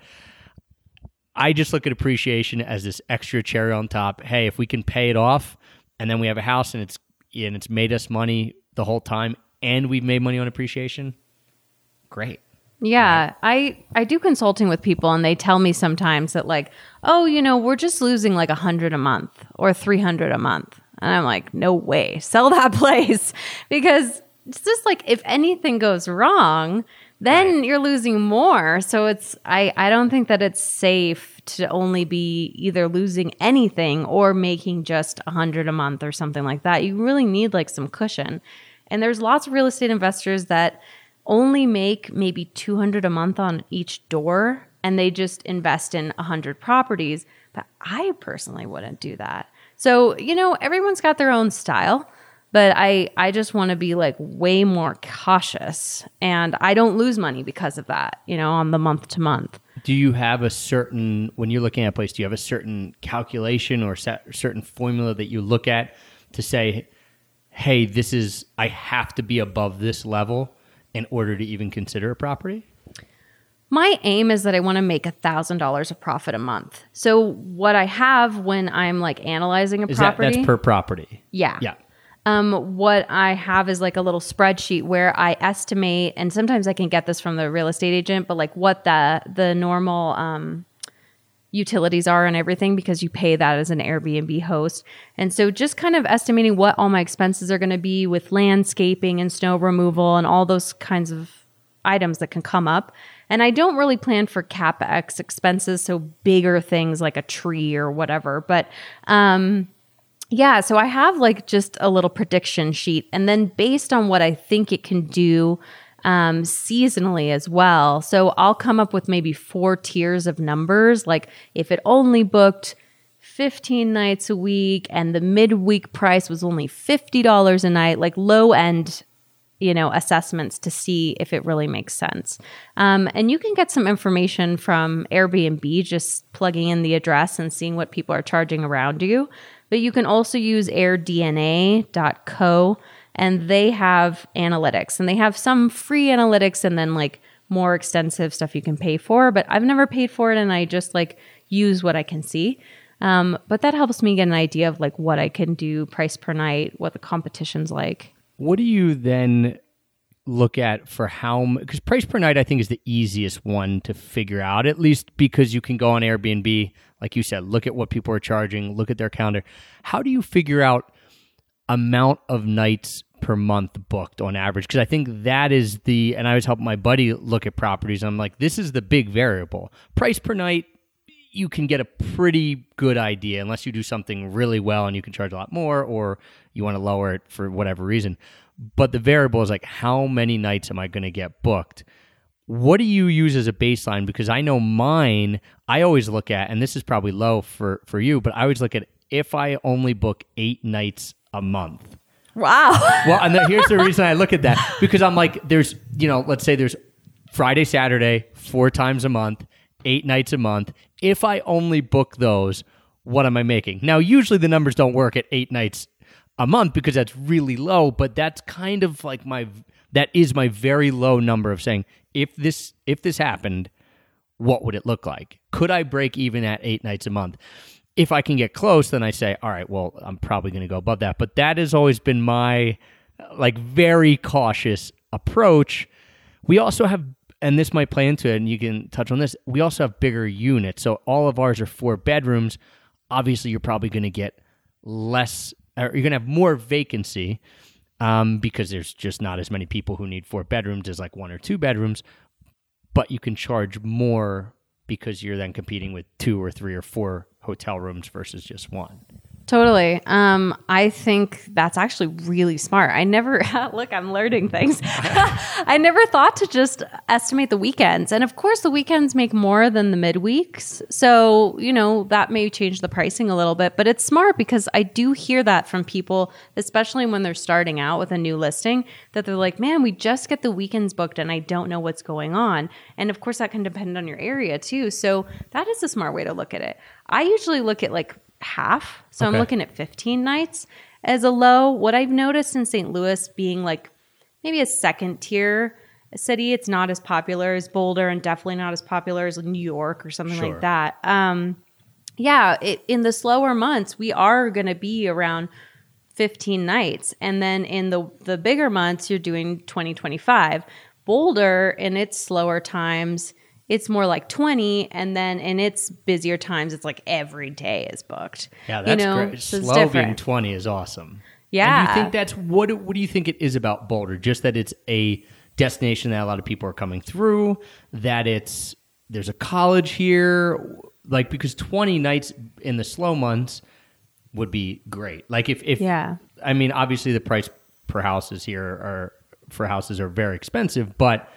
I just look at appreciation as this extra cherry on top. Hey, if we can pay it off and then we have a house and it's made us money the whole time and we've made money on appreciation, great. Yeah, I do consulting with people and they tell me sometimes that like, oh, you know, we're just losing like $100 a month or $300 a month. And I'm like, no way, sell that place. Because it's just like if anything goes wrong, then you're losing more. So it's I don't think that it's safe to only be either losing anything or making just $100 a month or something like that. You really need like some cushion. And there's lots of real estate investors that only make maybe $200 a month on each door, and they just invest in 100 properties. But I personally wouldn't do that. So, you know, everyone's got their own style, but I just want to be like way more cautious, and I don't lose money because of that, you know, on the month to month. Do you have a certain, when you're looking at a place, do you have a certain calculation or certain formula that you look at to say, hey, this is, I have to be above this level in order to even consider a property? My aim is that I want to make $1,000 of profit a month. So what I have when I'm like analyzing a property... That's per property? Yeah. What I have is like a little spreadsheet where I estimate, and sometimes I can get this from the real estate agent, but like what the normal utilities are and everything, because you pay that as an Airbnb host. And so just kind of estimating what all my expenses are going to be with landscaping and snow removal and all those kinds of items that can come up. And I don't really plan for CapEx expenses, so bigger things like a tree or whatever. But yeah, so I have like just a little prediction sheet. And then based on what I think it can do seasonally as well. So I'll come up with maybe 4 tiers of numbers. Like if it only booked 15 nights a week and the midweek price was only $50 a night, like low end, you know, assessments to see if it really makes sense. And you can get some information from Airbnb, just plugging in the address and seeing what people are charging around you. But you can also use AirDNA.co. And they have analytics, and they have some free analytics and then like more extensive stuff you can pay for. But I've never paid for it, and I just like use what I can see. But that helps me get an idea of like what I can do, price per night, what the competition's like. What do you then look at for how, because price per night I think is the easiest one to figure out, at least because you can go on Airbnb, like you said, look at what people are charging, look at their calendar. How do you figure out amount of nights per month booked on average? Because I think that is the, and I always help my buddy look at properties. And I'm like, this is the big variable. Price per night, you can get a pretty good idea unless you do something really well and you can charge a lot more, or you want to lower it for whatever reason. But the variable is like, how many nights am I going to get booked? What do you use as a baseline? Because I know mine, I always look at, and this is probably low for you, but I always look at if I only book 8 nights a month. Wow. Well, and here's the reason I look at that, because I'm like, there's, you know, let's say there's Friday, Saturday, 4 times a month, 8 nights a month. If I only book those, what am I making? Now, usually the numbers don't work at 8 nights a month because that's really low, but that's kind of like that is my very low number of saying, if this happened, what would it look like? Could I break even at 8 nights a month? If I can get close, then I say, all right, well, I'm probably going to go above that. But that has always been my like very cautious approach. We also have, and this might play into it, and you can touch on this, we also have bigger units. So all of ours are 4 bedrooms. Obviously, you're probably going to get less, or you're going to have more vacancy because there's just not as many people who need 4 bedrooms as like 1 or 2 bedrooms, but you can charge more because you're then competing with 2 or 3 or 4 hotel rooms versus just 1. Totally. I think that's actually really smart. I never, look, I'm learning things. I never thought to just estimate the weekends. And of course, the weekends make more than the midweeks. So, you know, that may change the pricing a little bit, but it's smart because I do hear that from people, especially when they're starting out with a new listing, that they're like, man, we just get the weekends booked and I don't know what's going on. And of course, that can depend on your area too. So that is a smart way to look at it. I usually look at like half. So okay. I'm looking at 15 nights as a low. What I've noticed in St. Louis being like maybe a second tier city. It's not as popular as Boulder and definitely not as popular as New York or something like that. Yeah, in the slower months, we are going to be around 15 nights. And then in the bigger months, you're doing 20, 25. Boulder, in its slower times, it's more like 20. And then in its busier times, it's like every day is booked. Yeah, that's great. So slow being 20 is awesome. Yeah. And you think that's what do you think it is about Boulder? Just that it's a destination that a lot of people are coming through, that there's a college here, like, because 20 nights in the slow months would be great. Like if yeah. I mean, obviously the price per houses are very expensive, but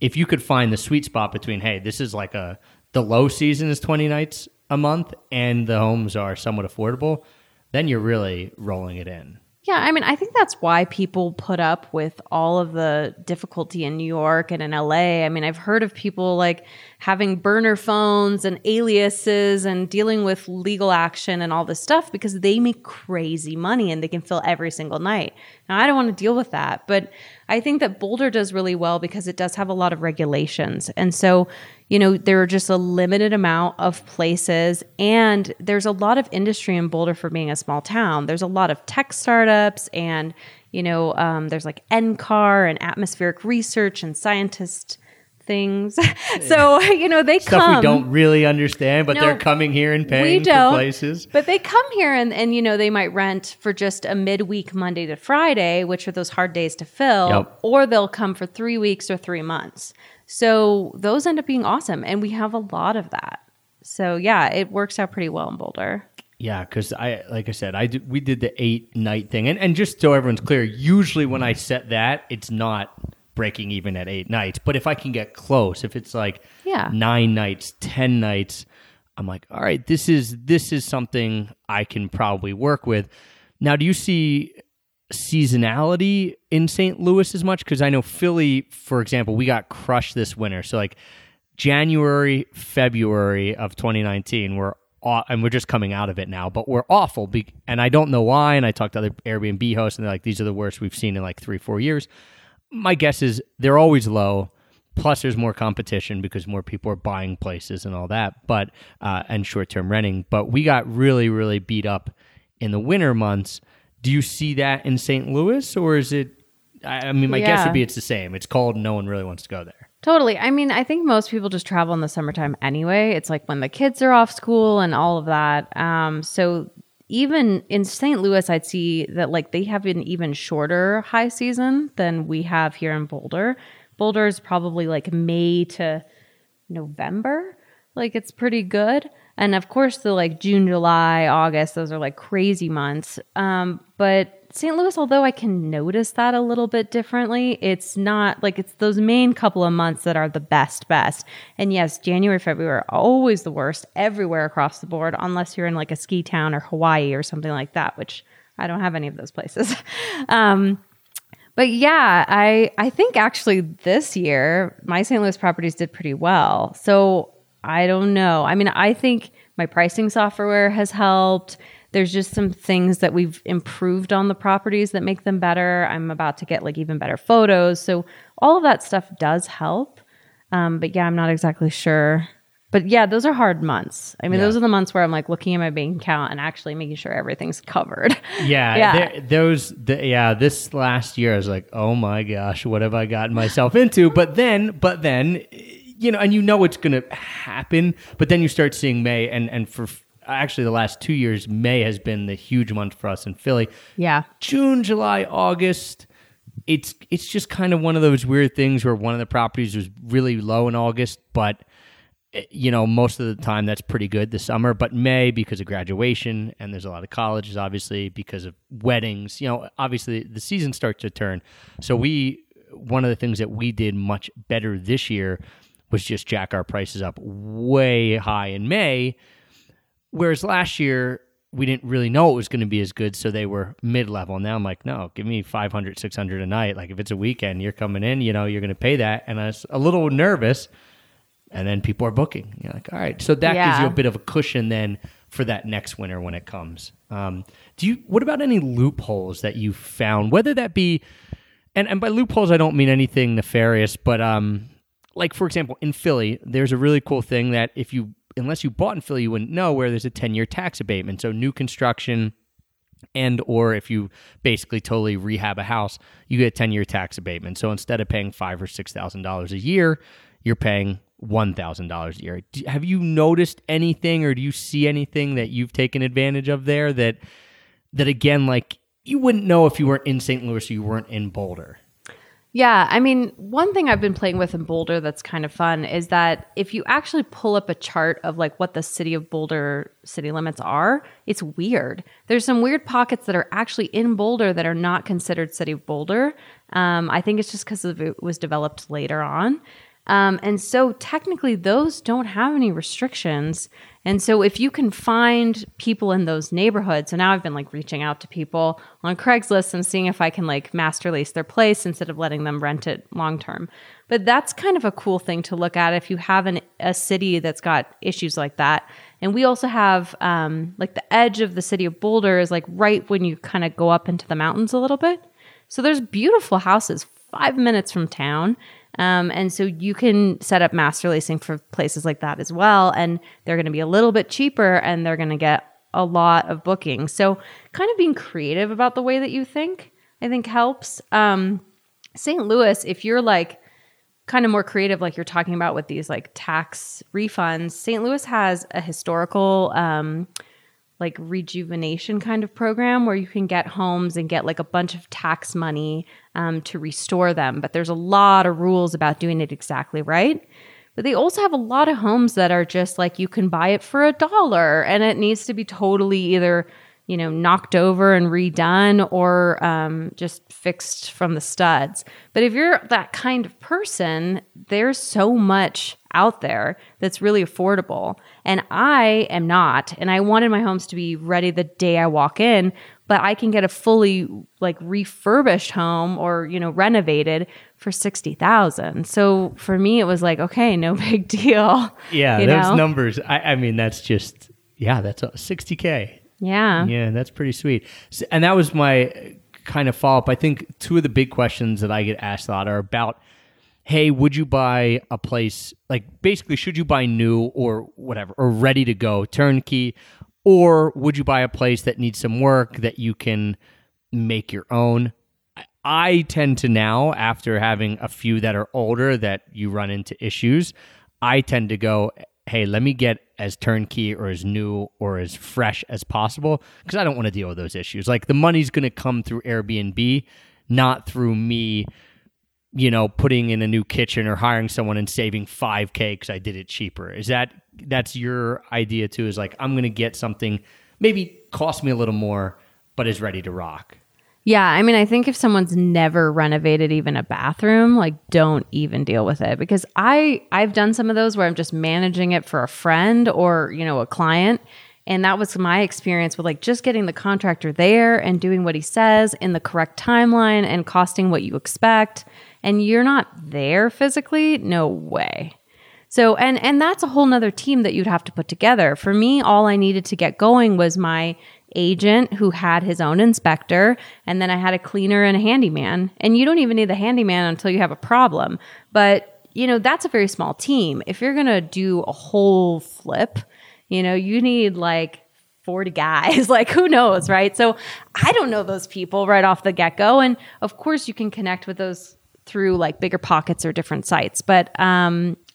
if you could find the sweet spot between, hey, this is like the low season is 20 nights a month and the homes are somewhat affordable, then you're really rolling it in. Yeah, I mean, I think that's why people put up with all of the difficulty in New York and in LA. I mean, I've heard of people like having burner phones and aliases and dealing with legal action and all this stuff because they make crazy money and they can fill every single night. Now, I don't want to deal with that, but I think that Boulder does really well because it does have a lot of regulations. And so, there are just a limited amount of places, and there's a lot of industry in Boulder for being a small town. There's a lot of tech startups, and, there's like NCAR and atmospheric research and scientist things. So, they stuff come. Stuff we don't really understand, but they're coming here and paying for places. But they come here and they might rent for just a midweek Monday to Friday, which are those hard days to fill, or they'll come for 3 weeks or 3 months. So those end up being awesome, and we have a lot of that. So yeah, it works out pretty well in Boulder. Yeah, because we did the 8-night thing, and just so everyone's clear, usually when I set that, it's not breaking even at 8 nights. But if I can get close, if it's like 9 nights, 10 nights, I'm like, all right, this is something I can probably work with. Now, do you see seasonality in St. Louis as much? Because I know Philly, for example, we got crushed this winter. So like January, February of 2019, we're just coming out of it now, but we're awful. And I don't know why. And I talked to other Airbnb hosts and they're like, these are the worst we've seen in like 3-4 years. My guess is they're always low. Plus there's more competition because more people are buying places and all that, but, and short-term renting, but we got really, really beat up in the winter months. Do you see that in St. Louis, or is it, I mean, my guess would be it's the same. It's cold and no one really wants to go there. Totally. I mean, I think most people just travel in the summertime anyway. It's like when the kids are off school and all of that. So even in St. Louis, I'd see that like they have an even shorter high season than we have here in Boulder. Boulder is probably like May to November. Like it's pretty good. And of course, the like June, July, August, those are like crazy months. But St. Louis, although I can notice that a little bit differently, it's not like it's those main couple of months that are the best. And yes, January, February are always the worst everywhere across the board, unless you're in like a ski town or Hawaii or something like that, which I don't have any of those places. But yeah, I think actually this year, my St. Louis properties did pretty well. So I don't know. I mean, I think my pricing software has helped. There's just some things that we've improved on the properties that make them better. I'm about to get like even better photos. So all of that stuff does help. But yeah, I'm not exactly sure. But yeah, those are hard months. I mean, those are the months where I'm like looking at my bank account and actually making sure everything's covered. Yeah. This last year I was like, oh my gosh, what have I gotten myself into? But then, and it's going to happen, but then you start seeing May, and for actually the last 2 years, May has been the huge month for us in Philly. Yeah. June, July, August, it's just kind of one of those weird things where one of the properties was really low in August, but most of the time that's pretty good this summer. But May, because of graduation, and there's a lot of colleges, obviously, because of weddings, obviously the season starts to turn. So one of the things that we did much better this year was just jack our prices up way high in May, whereas last year we didn't really know it was going to be as good, so they were mid-level. Now I'm like, no, give me $500, $600 a night. Like if it's a weekend, you're coming in, you're going to pay that, and I was a little nervous, and then people are booking. You're like, all right, so that gives you a bit of a cushion then for that next winter when it comes. What about any loopholes that you found, whether that be And by loopholes, I don't mean anything nefarious, but like, for example, in Philly, there's a really cool thing that if you, unless you bought in Philly, you wouldn't know, where there's a 10-year tax abatement. So new construction and or if you basically totally rehab a house, you get a 10-year tax abatement. So instead of paying $5,000 or $6,000 a year, you're paying $1,000 a year. Have you noticed anything, or do you see anything that you've taken advantage of there that again, like, you wouldn't know if you weren't in St. Louis or you weren't in Boulder? Yeah. I mean, one thing I've been playing with in Boulder that's kind of fun is that if you actually pull up a chart of like what the city of Boulder city limits are, it's weird. There's some weird pockets that are actually in Boulder that are not considered city of Boulder. I think it's just because it was developed later on. And so technically those don't have any restrictions. And so if you can find people in those neighborhoods, so now I've been like reaching out to people on Craigslist and seeing if I can like master lease their place instead of letting them rent it long term. But that's kind of a cool thing to look at if you have a city that's got issues like that. And we also have like the edge of the city of Boulder is like right when you kind of go up into the mountains a little bit. So there's beautiful houses 5 minutes from town. And so you can set up master leasing for places like that as well. And they're going to be a little bit cheaper and they're going to get a lot of bookings. So kind of being creative about the way that you think, I think helps. St. Louis, if you're like kind of more creative, like you're talking about with these like tax refunds, St. Louis has a historical, like rejuvenation kind of program where you can get homes and get like a bunch of tax money to restore them. But there's a lot of rules about doing it exactly right. But they also have a lot of homes that are just like you can buy it for $1 and it needs to be totally either, you know, knocked over and redone or just fixed from the studs. But if you're that kind of person, there's so much out there that's really affordable. And I am not. And I wanted my homes to be ready the day I walk in, but I can get a fully like refurbished home or, you know, renovated for $60,000. So for me, it was like, okay, no big deal. Yeah, those numbers. I mean, that's just, yeah, that's $60K. Yeah. Yeah, that's pretty sweet. So, and that was my kind of follow-up. I think two of the big questions that I get asked a lot are about, hey, would you buy a place, like basically should you buy new or whatever, or ready to go, turnkey, or would you buy a place that needs some work that you can make your own? I tend to now, after having a few that are older that you run into issues, I tend to go, hey, let me get as turnkey or as new or as fresh as possible because I don't want to deal with those issues. Like the money's going to come through Airbnb, not through me, you know, putting in a new kitchen or hiring someone and saving $5K because I did it cheaper. Is that's your idea too, is like, I'm going to get something maybe cost me a little more, but is ready to rock. Yeah. I mean, I think if someone's never renovated even a bathroom, like don't even deal with it because I've done some of those where I'm just managing it for a friend or, you know, a client. And that was my experience with like just getting the contractor there and doing what he says in the correct timeline and costing what you expect. And you're not there physically. No way. So, and that's a whole nother team that you'd have to put together. For me, all I needed to get going was my agent who had his own inspector, and then I had a cleaner and a handyman. And you don't even need the handyman until you have a problem. But, you know, that's a very small team. If you're going to do a whole flip, you know, you need like 40 guys, like who knows, right? So I don't know those people right off the get-go. And of course you can connect with those through like Bigger Pockets or different sites. But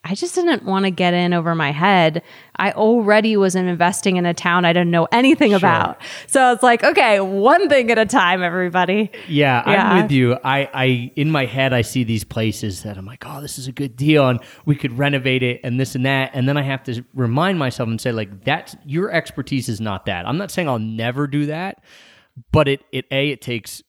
I just didn't want to get in over my head. I already was investing in a town I didn't know anything about. So it's like, okay, one thing at a time, everybody. Yeah. I'm with you. I in my head, I see these places that I'm like, oh, this is a good deal and we could renovate it and this and that. And then I have to remind myself and say like, that's your expertise is not that. I'm not saying I'll never do that, but it takes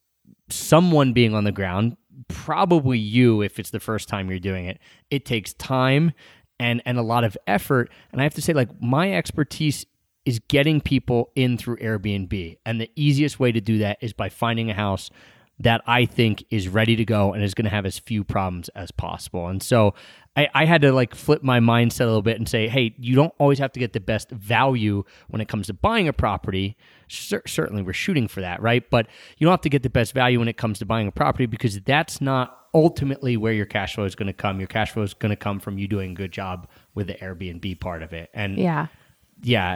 someone being on the ground, probably you, if it's the first time you're doing it. It takes time and a lot of effort. And I have to say, like, my expertise is getting people in through Airbnb. And the easiest way to do that is by finding a house that I think is ready to go and is going to have as few problems as possible. And so I had to like flip my mindset a little bit and say, hey, you don't always have to get the best value when it comes to buying a property. Certainly we're shooting for that, right? But you don't have to get the best value when it comes to buying a property because that's not ultimately where your cash flow is going to come. Your cash flow is going to come from you doing a good job with the Airbnb part of it. And yeah.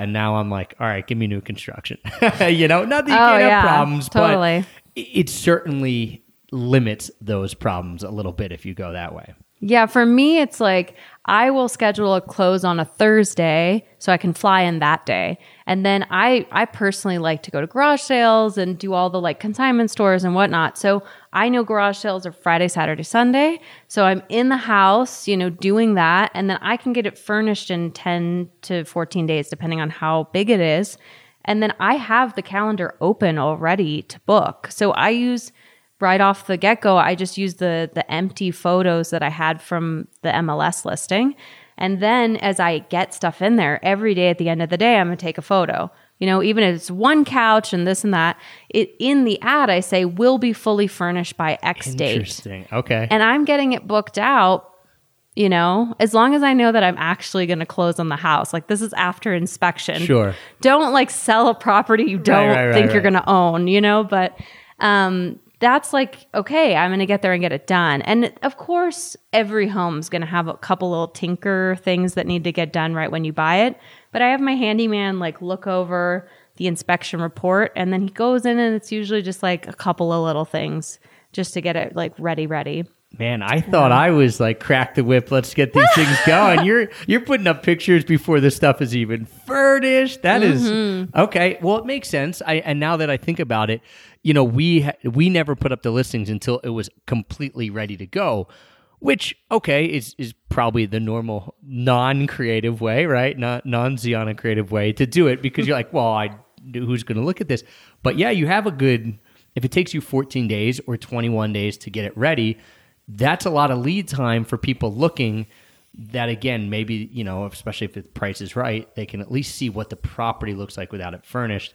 And now I'm like, all right, give me new construction. You know, not that you can't have problems, totally. But it certainly limits those problems a little bit if you go that way. Yeah. For me, it's like I will schedule a close on a Thursday so I can fly in that day. And then I personally like to go to garage sales and do all the like consignment stores and whatnot. So I know garage sales are Friday, Saturday, Sunday. So I'm in the house, you know, doing that. And then I can get it furnished in 10 to 14 days, depending on how big it is. And then I have the calendar open already to book. So I use... right off the get-go, I just used the empty photos that I had from the MLS listing. And then as I get stuff in there, every day at the end of the day, I'm going to take a photo. You know, even if it's one couch and this and that, it in the ad, I say, will be fully furnished by X date. Interesting. Okay. And I'm getting it booked out, you know, as long as I know that I'm actually going to close on the house. Like this is after inspection. Sure. Don't like sell a property you don't think you're going to own, you know, but... that's like, okay, I'm going to get there and get it done. And of course, every home's going to have a couple little tinker things that need to get done right when you buy it. But I have my handyman like look over the inspection report and then he goes in and it's usually just like a couple of little things just to get it like ready. Man, I thought I was like, crack the whip, let's get these things going. You're putting up pictures before this stuff is even furnished. That is, okay, well, it makes sense. And now that I think about it, you know, we never put up the listings until it was completely ready to go, which, okay, is probably the normal non-creative way, right? Not non-Zianna creative way to do it because you're like, well, I knew who's going to look at this. But yeah, you have a good, if it takes you 14 days or 21 days to get it ready, that's a lot of lead time for people looking that, again, maybe, you know, especially if the price is right, they can at least see what the property looks like without it furnished.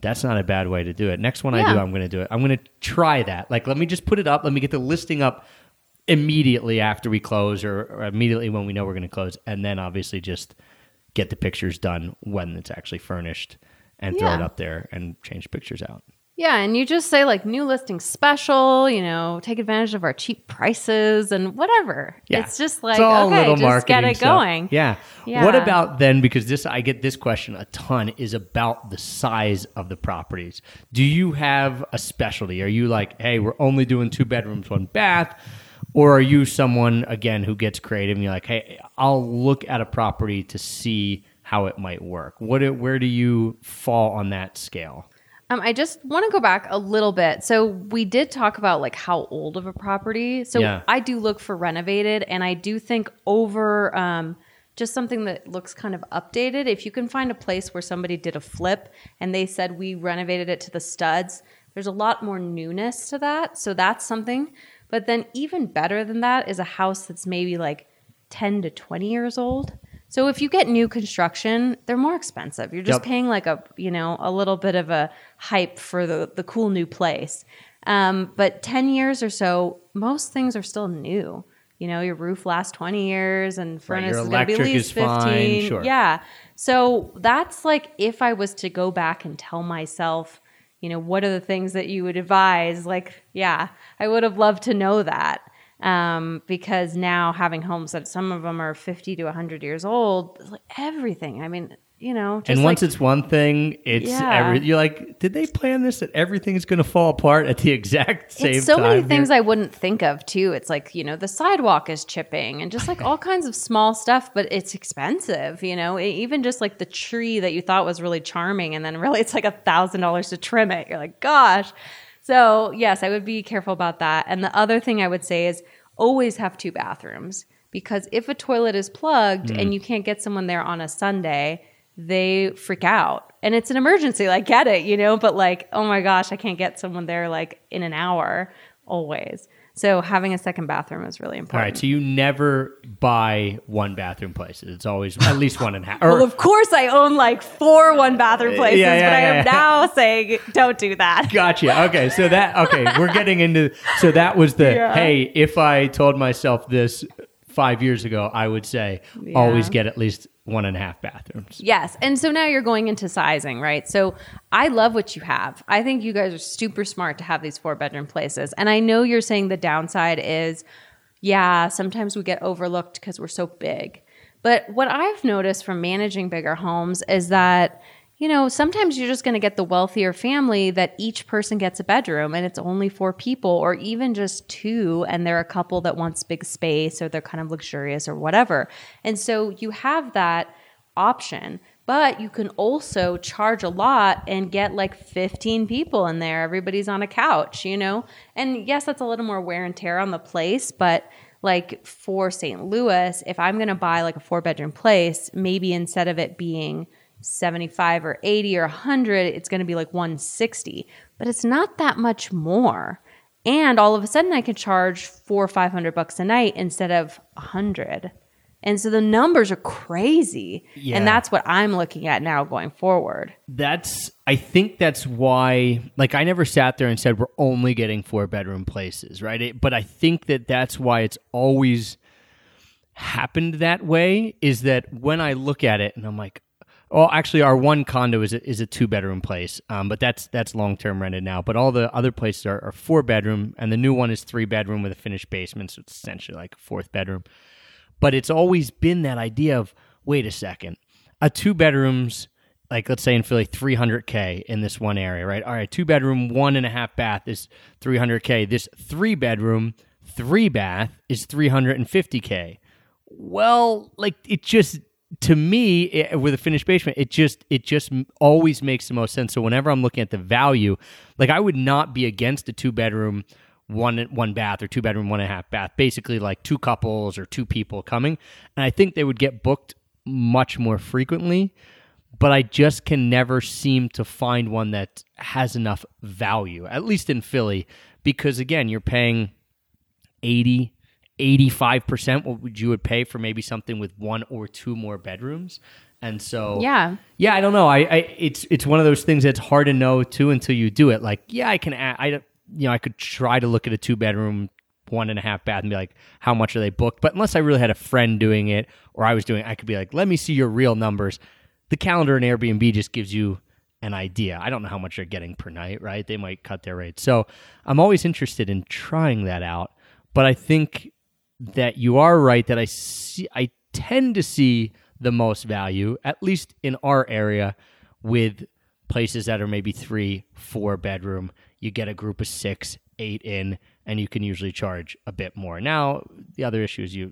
That's not a bad way to do it. Next one I do, I'm going to do it. I'm going to try that. Like, let me just put it up. Let me get the listing up immediately after we close or immediately when we know we're going to close. And then obviously just get the pictures done when it's actually furnished and throw it up there and change pictures out. Yeah, and you just say like new listing special, you know, take advantage of our cheap prices and whatever. Yeah. It's just like, it's okay, just get it going. Yeah. What about then, because I get this question a ton, is about the size of the properties. Do you have a specialty? Are you like, hey, we're only doing 2 bedrooms, 1 bath? Or are you someone, again, who gets creative and you're like, hey, I'll look at a property to see how it might work. Where do you fall on that scale? I just want to go back a little bit. So we did talk about like how old of a property. So I do look for renovated, and I do think over just something that looks kind of updated. If you can find a place where somebody did a flip and they said we renovated it to the studs, there's a lot more newness to that. So that's something. But then even better than that is a house that's maybe like 10 to 20 years old. So if you get new construction, they're more expensive. You're just paying like a little bit of a hype for the cool new place. But 10 years or so, most things are still new. You know, your roof lasts 20 years and furnace is going to be at least 15. Fine, sure. Yeah. So that's like if I was to go back and tell myself, you know, what are the things that you would advise? Like, yeah, I would have loved to know that. Because now having homes that some of them are 50 to 100 years old, like everything. I mean, you know. Just and once like, it's one thing, it's everything. You're like, did they plan this? That everything is going to fall apart at the exact same time? It's so many things I wouldn't think of, too. It's like, you know, the sidewalk is chipping and just like all kinds of small stuff, but it's expensive, you know. Even just like the tree that you thought was really charming and then really it's like $1,000 to trim it. You're like, gosh. So, yes, I would be careful about that. And the other thing I would say is always have 2 bathrooms because if a toilet is plugged and you can't get someone there on a Sunday, they freak out. And it's an emergency. Like, get it, you know? But like, oh, my gosh, I can't get someone there like in an hour. always. So having a second bathroom is really important. All right, so you never buy one bathroom places. It's always at least one and a half. Well, of course I own like 4 1 bathroom places, now saying don't do that. Gotcha. Okay, so we're getting into, so that was the, hey, if I told myself this 5 years ago, I would say always get at least 1.5 bathrooms. Yes. And so now you're going into sizing, right? So I love what you have. I think you guys are super smart to have these 4-bedroom places. And I know you're saying the downside is, sometimes we get overlooked because we're so big. But what I've noticed from managing bigger homes is that, sometimes you're just going to get the wealthier family that each person gets a bedroom and it's only 4 people or even just 2. And they're a couple that wants big space or they're kind of luxurious or whatever. And so you have that option, but you can also charge a lot and get like 15 people in there. Everybody's on a couch, and yes, that's a little more wear and tear on the place, but like for St. Louis, if I'm going to buy like a 4-bedroom place, maybe instead of it being 75 or 80 or 100, it's going to be like 160, but it's not that much more. And all of a sudden I can charge $400 or $500 a night instead of 100. And so the numbers are crazy. Yeah. And that's what I'm looking at now going forward. I think that's why, I never sat there and said, we're only getting 4-bedroom places, right? But I think that's why it's always happened that way, is that when I look at it and I'm like, well, actually, our one condo is a 2-bedroom place, but that's long-term rented now. But all the other places are 4-bedroom, and the new one is 3-bedroom with a finished basement, so it's essentially like a 4th bedroom. But it's always been that idea of, wait a second, a 2-bedroom's, let's say in Philly, $300K in this one area, right? All right, 2-bedroom, 1.5 bath is $300K. This 3-bedroom, 3-bath is $350K. Well, it just... To me, with a finished basement, it just always makes the most sense. So whenever I'm looking at the value, I would not be against a 2-bedroom, 1 bath, or 2-bedroom, 1.5 bath. Basically, 2 couples or 2 people coming, and I think they would get booked much more frequently. But I just can never seem to find one that has enough value, at least in Philly, because again, you're paying 85% what you would pay for maybe something with 1 or 2 more bedrooms. And so, I don't know. It's one of those things that's hard to know too until you do it. I could try to look at a 2-bedroom, 1.5 bath and be like, how much are they booked? But unless I really had a friend doing it or I was doing it, I could be like, let me see your real numbers. The calendar and Airbnb just gives you an idea. I don't know how much they're getting per night, right? They might cut their rates. So I'm always interested in trying that out. But I think that you are right, that I tend to see the most value, at least in our area, with places that are maybe 3-4 bedroom. You get a group of 6-8 in, and you can usually charge a bit more. Now, the other issue is you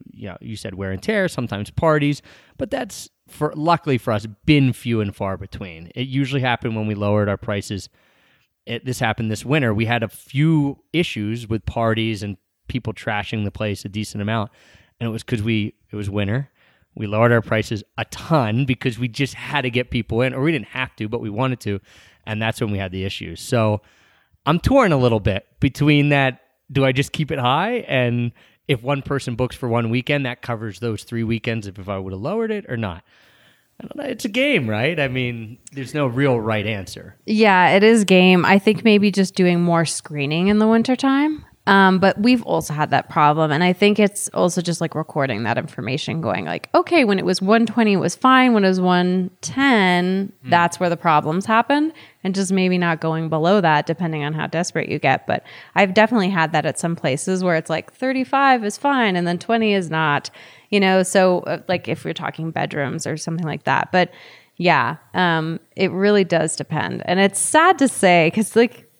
said wear and tear, sometimes parties, but that's luckily for us been few and far between. It usually happened when we lowered our prices. This happened this winter. We had a few issues with parties and people trashing the place a decent amount, and it was because it was winter. We lowered our prices a ton because we just had to get people in, or we didn't have to, but we wanted to, and that's when we had the issues. So I'm torn a little bit between that. Do I just keep it high, and if one person books for one weekend, that covers those 3 weekends if I would have lowered it or not? I don't know. It's a game, right? I mean, there's no real right answer. Yeah, it is game. I think maybe just doing more screening in the wintertime. But we've also had that problem. And I think it's also just recording that information going okay, when it was 120, it was fine. When it was 110, that's where the problems happened. And just maybe not going below that, depending on how desperate you get. But I've definitely had that at some places where it's 35 is fine and then 20 is not, so if we're talking bedrooms or something like that. But it really does depend. And it's sad to say, because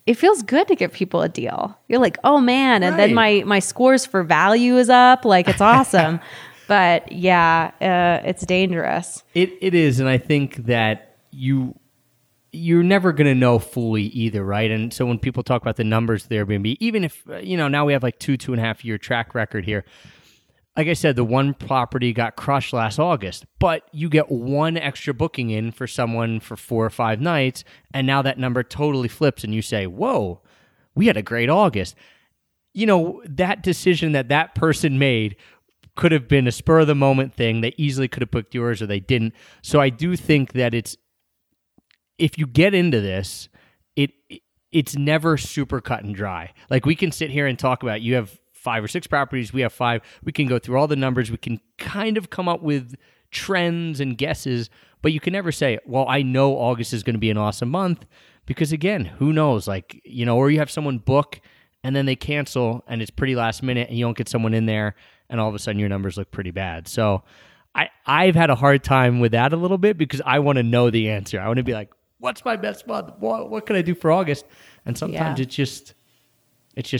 it feels good to give people a deal. You're like, oh man. And then my scores for value is up. It's awesome. But it's dangerous. It is. And I think that you're never going to know fully either. Right. And so when people talk about the numbers of the Airbnb, even if, now we have 2.5 year track record here. Like I said, the one property got crushed last August, but you get one extra booking in for someone for 4 or 5 nights, and now that number totally flips, and you say, whoa, we had a great August. you know, that decision that that person made could have been a spur of the moment thing. They easily could have picked yours or they didn't. So I do think that it's, if you get into this, it's never super cut and dry. Like we can sit here and talk about, you have 5 or 6 properties, we have 5. We can go through all the numbers. We can kind of come up with trends and guesses, but you can never say, well, I know August is going to be an awesome month, because again, who knows? Like, you know, or you have someone book and then they cancel and it's pretty last minute and you don't get someone in there and all of a sudden your numbers look pretty bad. So I've had a hard time with that a little bit because I want to know the answer. I want to be like, what's my best month? What can I do for August? And sometimes it's just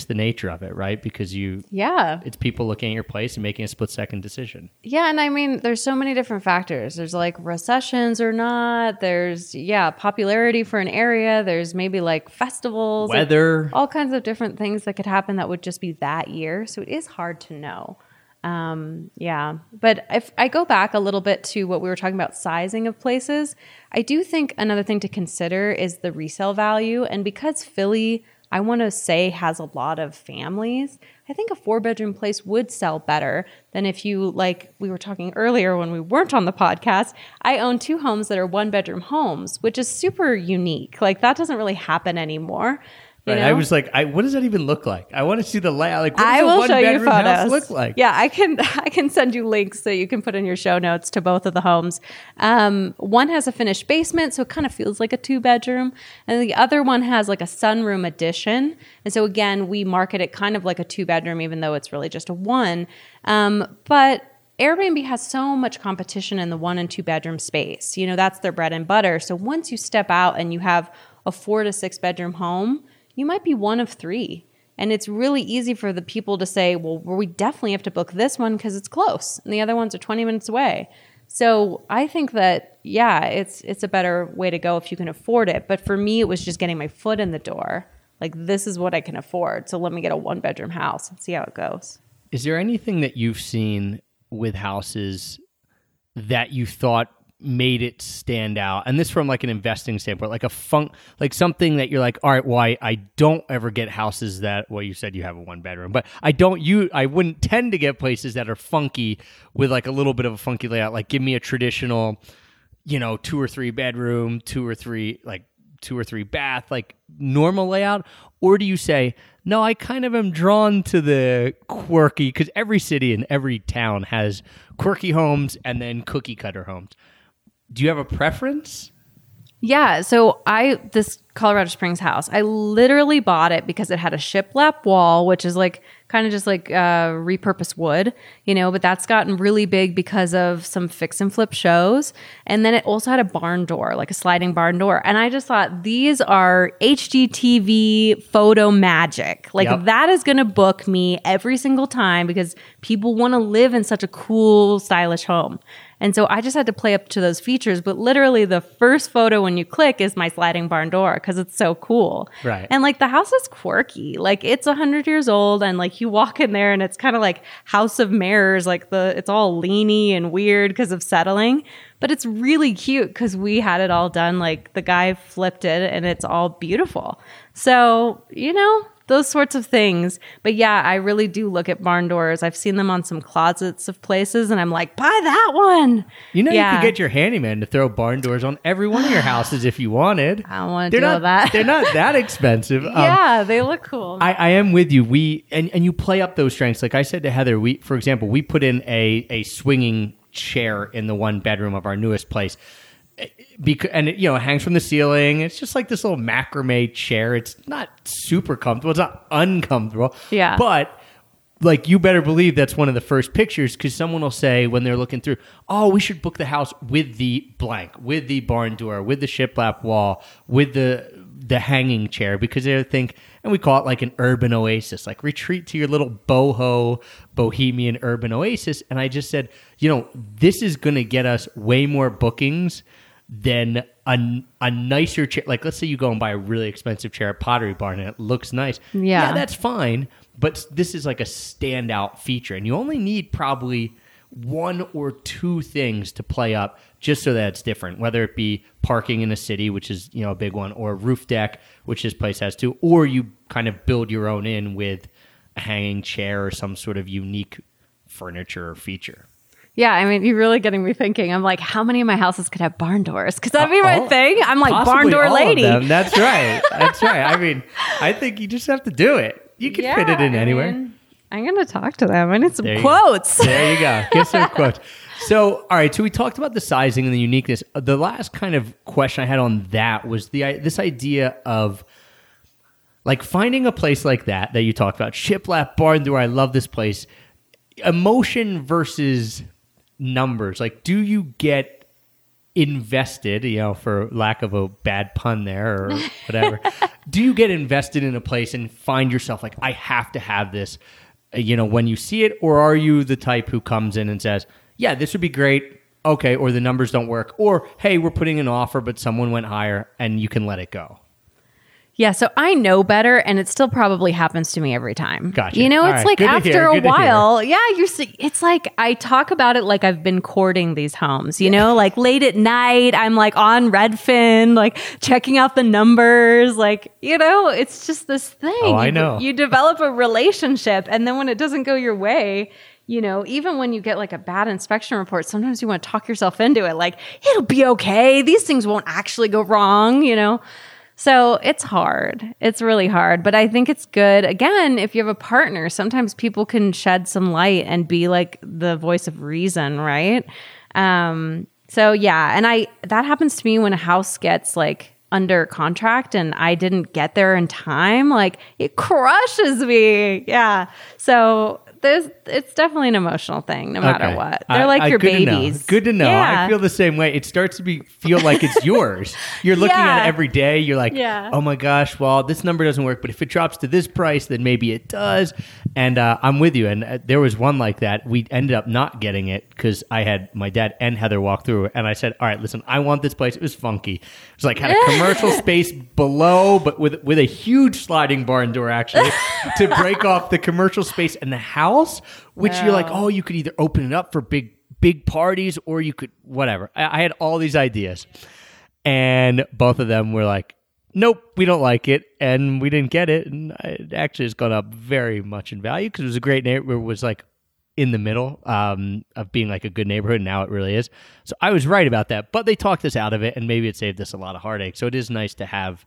the nature of it, right? Because it's people looking at your place and making a split-second decision. Yeah, and I mean, there's so many different factors. There's like recessions or not. There's, popularity for an area. There's maybe like festivals. Weather. Like all kinds of different things that could happen that would just be that year. So it is hard to know. But if I go back a little bit to what we were talking about, sizing of places, I do think another thing to consider is the resale value. And because Philly, I want to say, has a lot of families, I think a 4-bedroom place would sell better than if you, like we were talking earlier when we weren't on the podcast, I own 2 homes that are 1-bedroom homes, which is super unique. Like that doesn't really happen anymore. Right. You know? I was like, what does that even look like? I want to see the layout. Like, what does a 1-bedroom house look like? Yeah, I can send you links that you can put in your show notes to both of the homes. One has a finished basement, so it kind of feels like a 2-bedroom. And the other one has like a sunroom addition. And so again, we market it kind of like a 2-bedroom, even though it's really just a 1. But Airbnb has so much competition in the 1- and 2-bedroom space. You know, that's their bread and butter. So once you step out and you have a 4- to 6-bedroom home, you might be one of 3. And it's really easy for the people to say, well, we definitely have to book this one because it's close and the other ones are 20 minutes away. So I think that, it's a better way to go if you can afford it. But for me, it was just getting my foot in the door. Like, this is what I can afford. So let me get a 1-bedroom house and see how it goes. Is there anything that you've seen with houses that you thought made it stand out? And this from like an investing standpoint, like like something that you're like, all right, well, I don't ever get houses that, well, you said you have a 1-bedroom, but I wouldn't tend to get places that are funky with like a little bit of a funky layout. Like give me a traditional, 2 or 3 bedroom, 2 or 3, like 2 or 3 bath, like normal layout. Or do you say, no, I kind of am drawn to the quirky, because every city and every town has quirky homes and then cookie cutter homes. Do you have a preference? Yeah. So this Colorado Springs house, I literally bought it because it had a shiplap wall, which is like kind of just like repurposed wood, but that's gotten really big because of some fix and flip shows. And then it also had a barn door, like a sliding barn door. And I just thought, these are HGTV photo magic. Like that is going to book me every single time because people want to live in such a cool, stylish home. And so I just had to play up to those features. But literally the first photo when you click is my sliding barn door because it's so cool. Right. And like the house is quirky. Like it's 100 years old and like you walk in there and it's kind of like House of Mirrors. Like it's all leany and weird because of settling. But it's really cute because we had it all done. Like the guy flipped it and it's all beautiful. So, those sorts of things. But yeah, I really do look at barn doors. I've seen them on some closets of places and I'm like, buy that one. You could get your handyman to throw barn doors on every one of your houses if you wanted. I don't want to do that. They're not that expensive. Yeah, they look cool. I am with you. And you play up those strengths. Like I said to Heather, for example, we put in a swinging chair in the 1-bedroom of our newest place. And it hangs from the ceiling. It's just like this little macrame chair. It's not super comfortable. It's not uncomfortable. Yeah. But like, you better believe that's one of the first pictures, because someone will say when they're looking through, oh, we should book the house with the blank, with the barn door, with the shiplap wall, with the hanging chair, because they think, and we call it like an urban oasis, like retreat to your little boho, bohemian urban oasis. And I just said, this is going to get us way more bookings than a nicer chair. Like, let's say you go and buy a really expensive chair at Pottery Barn and it looks nice. Yeah, that's fine. But this is like a standout feature. And you only need probably 1 or 2 things to play up just so that it's different, whether it be parking in a city, which is, a big one, or a roof deck, which this place has too, or you kind of build your own in with a hanging chair or some sort of unique furniture or feature. Yeah, I mean, you're really getting me thinking. I'm like, how many of my houses could have barn doors? Because that'd be my thing. I'm like, barn door all lady. Of them. That's right. That's right. I mean, I think you just have to do it. You can fit it in anywhere. I mean, I'm going to talk to them. I need some quotes. There you go. Get some quotes. So, all right. So we talked about the sizing and the uniqueness. The last kind of question I had on that was this idea of like finding a place like that you talked about. Shiplap, barn door. I love this place. Emotion versus numbers. Like, do you get invested, for lack of a bad pun there or whatever, do you get invested in a place and find yourself like, I have to have this, when you see it? Or are you the type who comes in and says, yeah, this would be great. Okay. Or the numbers don't work, or, hey, we're putting an offer, but someone went higher and you can let it go. Yeah, so I know better, and it still probably happens to me every time. Gotcha. All it's right. Like after a while, it's like I talk about it like I've been courting these homes, like late at night, I'm like on Redfin, like checking out the numbers, like, it's just this thing. Oh, I know. You develop a relationship, and then when it doesn't go your way, even when you get like a bad inspection report, sometimes you want to talk yourself into it, like, it'll be okay. These things won't actually go wrong, So it's hard. It's really hard. But I think it's good. Again, if you have a partner, sometimes people can shed some light and be like the voice of reason, right? And that happens to me when a house gets like under contract and I didn't get there in time. Like, it crushes me. Yeah. So it's definitely an emotional thing, no matter what. They're your babies. Good to know. Yeah. I feel the same way. It starts to feel like it's yours. You're looking at it every day. You're like, oh my gosh, well, this number doesn't work, but if it drops to this price, then maybe it does. And I'm with you. And there was one like that. We ended up not getting it because I had my dad and Heather walk through, and I said, all right, listen, I want this place. It was funky. It was like had a commercial space below, but with a huge sliding barn door, actually, to break off the commercial space and the house. Which you're like, oh, you could either open it up for big parties, or you could whatever. I had all these ideas, and both of them were like, nope, we don't like it, and we didn't get it. And it actually has gone up very much in value because it was a great neighborhood. It was like in the middle of being like a good neighborhood, and now it really is. So I was right about that, but they talked us out of it, and maybe it saved us a lot of heartache. So it is nice to have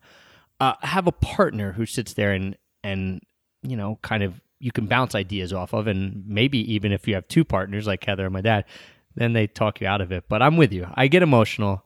a partner who sits there and kind of. You can bounce ideas off of, and maybe even if you have two partners like Heather and my dad, then they talk you out of it. But I'm with you. I get emotional,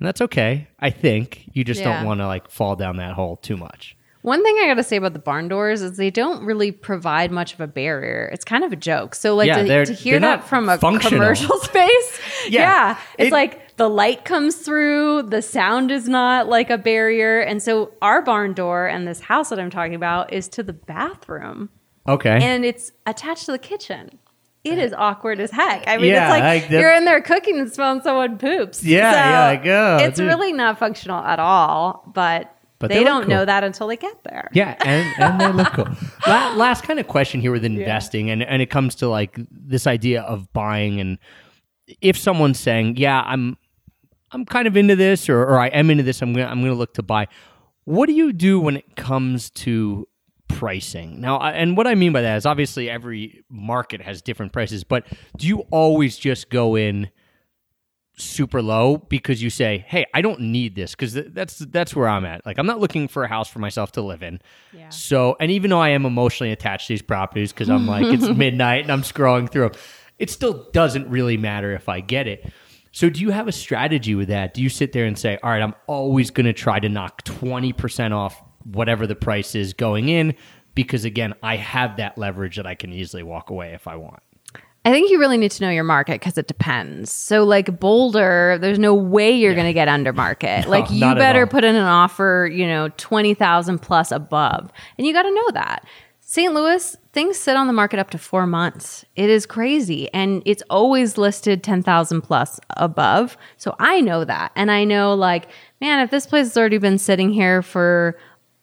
and that's okay. I think you just don't want to like fall down that hole too much. One thing I got to say about the barn doors is they don't really provide much of a barrier. It's kind of a joke. So like to hear that from a commercial space, it's like the light comes through, the sound is not like a barrier. And so our barn door and this house that I'm talking about is to the bathroom. Okay. And it's attached to the kitchen. It is awkward as heck. I mean, it's like you're in there cooking and smelling someone poops. Yeah, so it's really not functional at all, but they don't know that until they get there. Yeah, and they look cool. Last kind of question here with investing, and it comes to like this idea of buying, and if someone's saying, I'm kind of into this, or I am into this, I'm gonna look to buy. What do you do when it comes to pricing? Now, and what I mean by that is obviously every market has different prices, but do you always just go in super low because you say, hey, I don't need this? Because that's where I'm at. Like, I'm not looking for a house for myself to live in. Yeah. So, and even though I am emotionally attached to these properties because I'm like, it's midnight and I'm scrolling through them, it still doesn't really matter if I get it. So do you have a strategy with that? Do you sit there and say, all right, I'm always going to try to knock 20% off whatever the price is going in, because again, I have that leverage that I can easily walk away if I want? I think you really need to know your market because it depends. So like Boulder, there's no way you're going to get under market. No, like, you better put in an offer, $20,000 plus above. And you got to know that. St. Louis, things sit on the market up to 4 months. It is crazy. And it's always listed 10,000 plus above. So I know that. And I know like, man, if this place has already been sitting here for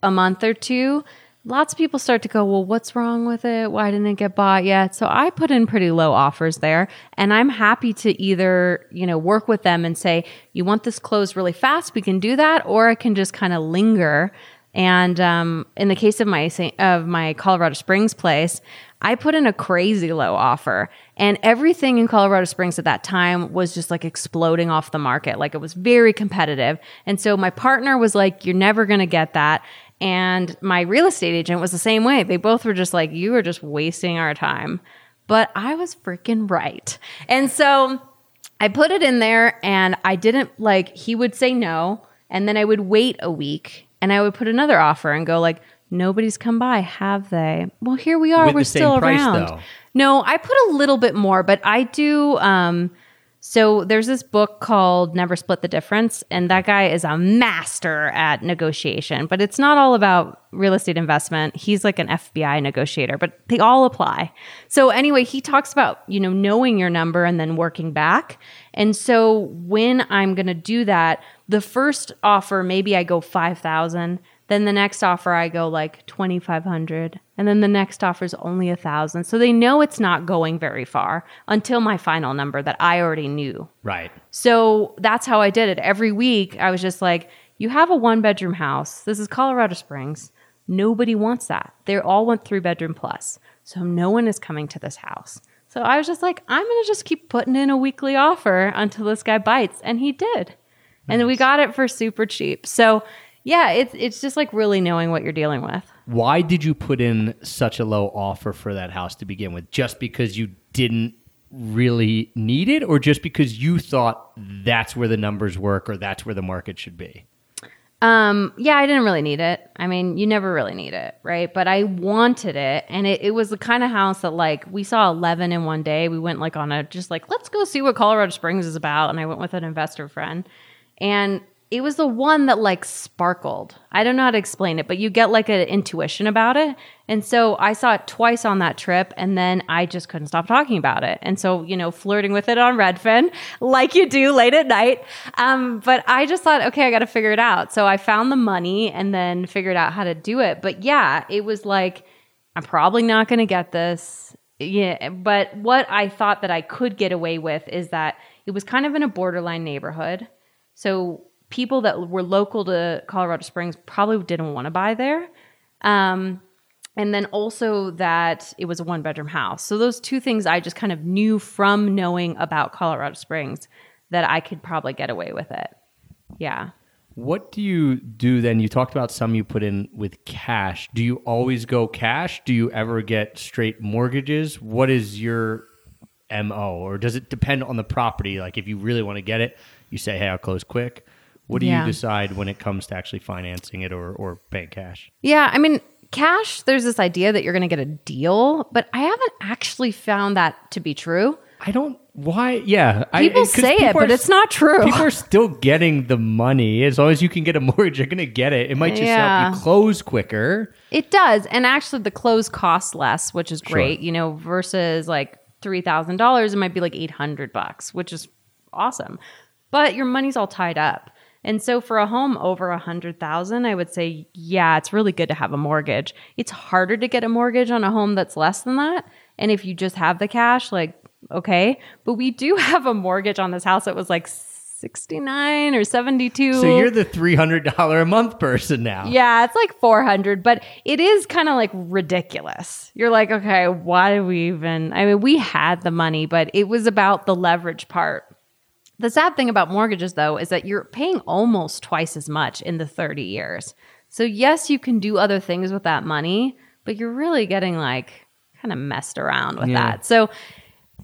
a month or two, lots of people start to go, well, what's wrong with it? Why didn't it get bought yet? So I put in pretty low offers there, and I'm happy to either, work with them and say, you want this closed really fast? We can do that. Or I can just kind of linger And in the case of my Colorado Springs place, I put in a crazy low offer, and everything in Colorado Springs at that time was just like exploding off the market. Like, it was very competitive. And so my partner was like, you're never going to get that. And my real estate agent was the same way. They both were just like, you are just wasting our time. But I was freaking right. And so I put it in there, and I didn't like, he would say no. And then I would wait a week, and I would put another offer and go like, nobody's come by, have they? Well, here we are. We're still around. Though. No, I put a little bit more, but I do. So there's this book called Never Split the Difference, and that guy is a master at negotiation, but it's not all about real estate investment. He's like an FBI negotiator, but they all apply. So anyway, he talks about, you know, knowing your number and then working back. And so when I'm going to do that, the first offer, maybe I go 5,000. Then the next offer, I go like 2,500. And then the next offer is only 1,000. So they know it's not going very far until my final number that I already knew. Right. So that's how I did it. Every week, I was just like, you have a one-bedroom house. This is Colorado Springs. Nobody wants that. They all want three-bedroom plus. So no one is coming to this house. So I was just like, I'm going to just keep putting in a weekly offer until this guy bites. And he did. Nice. And then we got it for super cheap. So yeah, it's just like really knowing what you're dealing with. Why did you put in such a low offer for that house to begin with? Just because you didn't really need it, or just because you thought that's where the numbers work or that's where the market should be? Yeah, I didn't really need it. I mean, you never really need it, right? But I wanted it, and it was the kind of house that like we saw 11 in one day. We went like on a just like, let's go see what Colorado Springs is about, and I went with an investor friend, and it was the one that like sparkled. I don't know how to explain it, but you get like an intuition about it. And so I saw it twice on that trip, and then I just couldn't stop talking about it. And so, you know, flirting with it on Redfin, like you do late at night. But I just thought, okay, I got to figure it out. So I found the money and then figured out how to do it. But yeah, it was like, I'm probably not going to get this. Yeah. But what I thought that I could get away with is that it was kind of in a borderline neighborhood. So people that were local to Colorado Springs probably didn't want to buy there. And then also that it was a one-bedroom house. So those two things I just kind of knew from knowing about Colorado Springs that I could probably get away with it. Yeah. What do you do then? You talked about some you put in with cash. Do you always go cash? Do you ever get straight mortgages? What is your MO? Or does it depend on the property? Like if you really want to get it, you say, hey, I'll close quick. What do you decide when it comes to actually financing it or paying cash? Yeah, I mean, cash, there's this idea that you're going to get a deal, but I haven't actually found that to be true. I don't, why? Yeah. People say it, but it's not true. People are still getting the money. As long as you can get a mortgage, you're going to get it. It might just help you close quicker. It does. And actually the close costs less, which is great, sure. You know, versus like $3,000, it might be like $800, which is awesome. But your money's all tied up. And so for a home over 100,000, I would say, yeah, it's really good to have a mortgage. It's harder to get a mortgage on a home that's less than that. And if you just have the cash, like, okay. But we do have a mortgage on this house that was like 69 or 72. So you're the $300 a month person now. Yeah, it's like 400, but it is kind of like ridiculous. You're like, okay, why do we even, I mean, we had the money, but it was about the leverage part. The sad thing about mortgages, though, is that you're paying almost twice as much in the 30 years. So yes, you can do other things with that money, but you're really getting like kind of messed around with that. So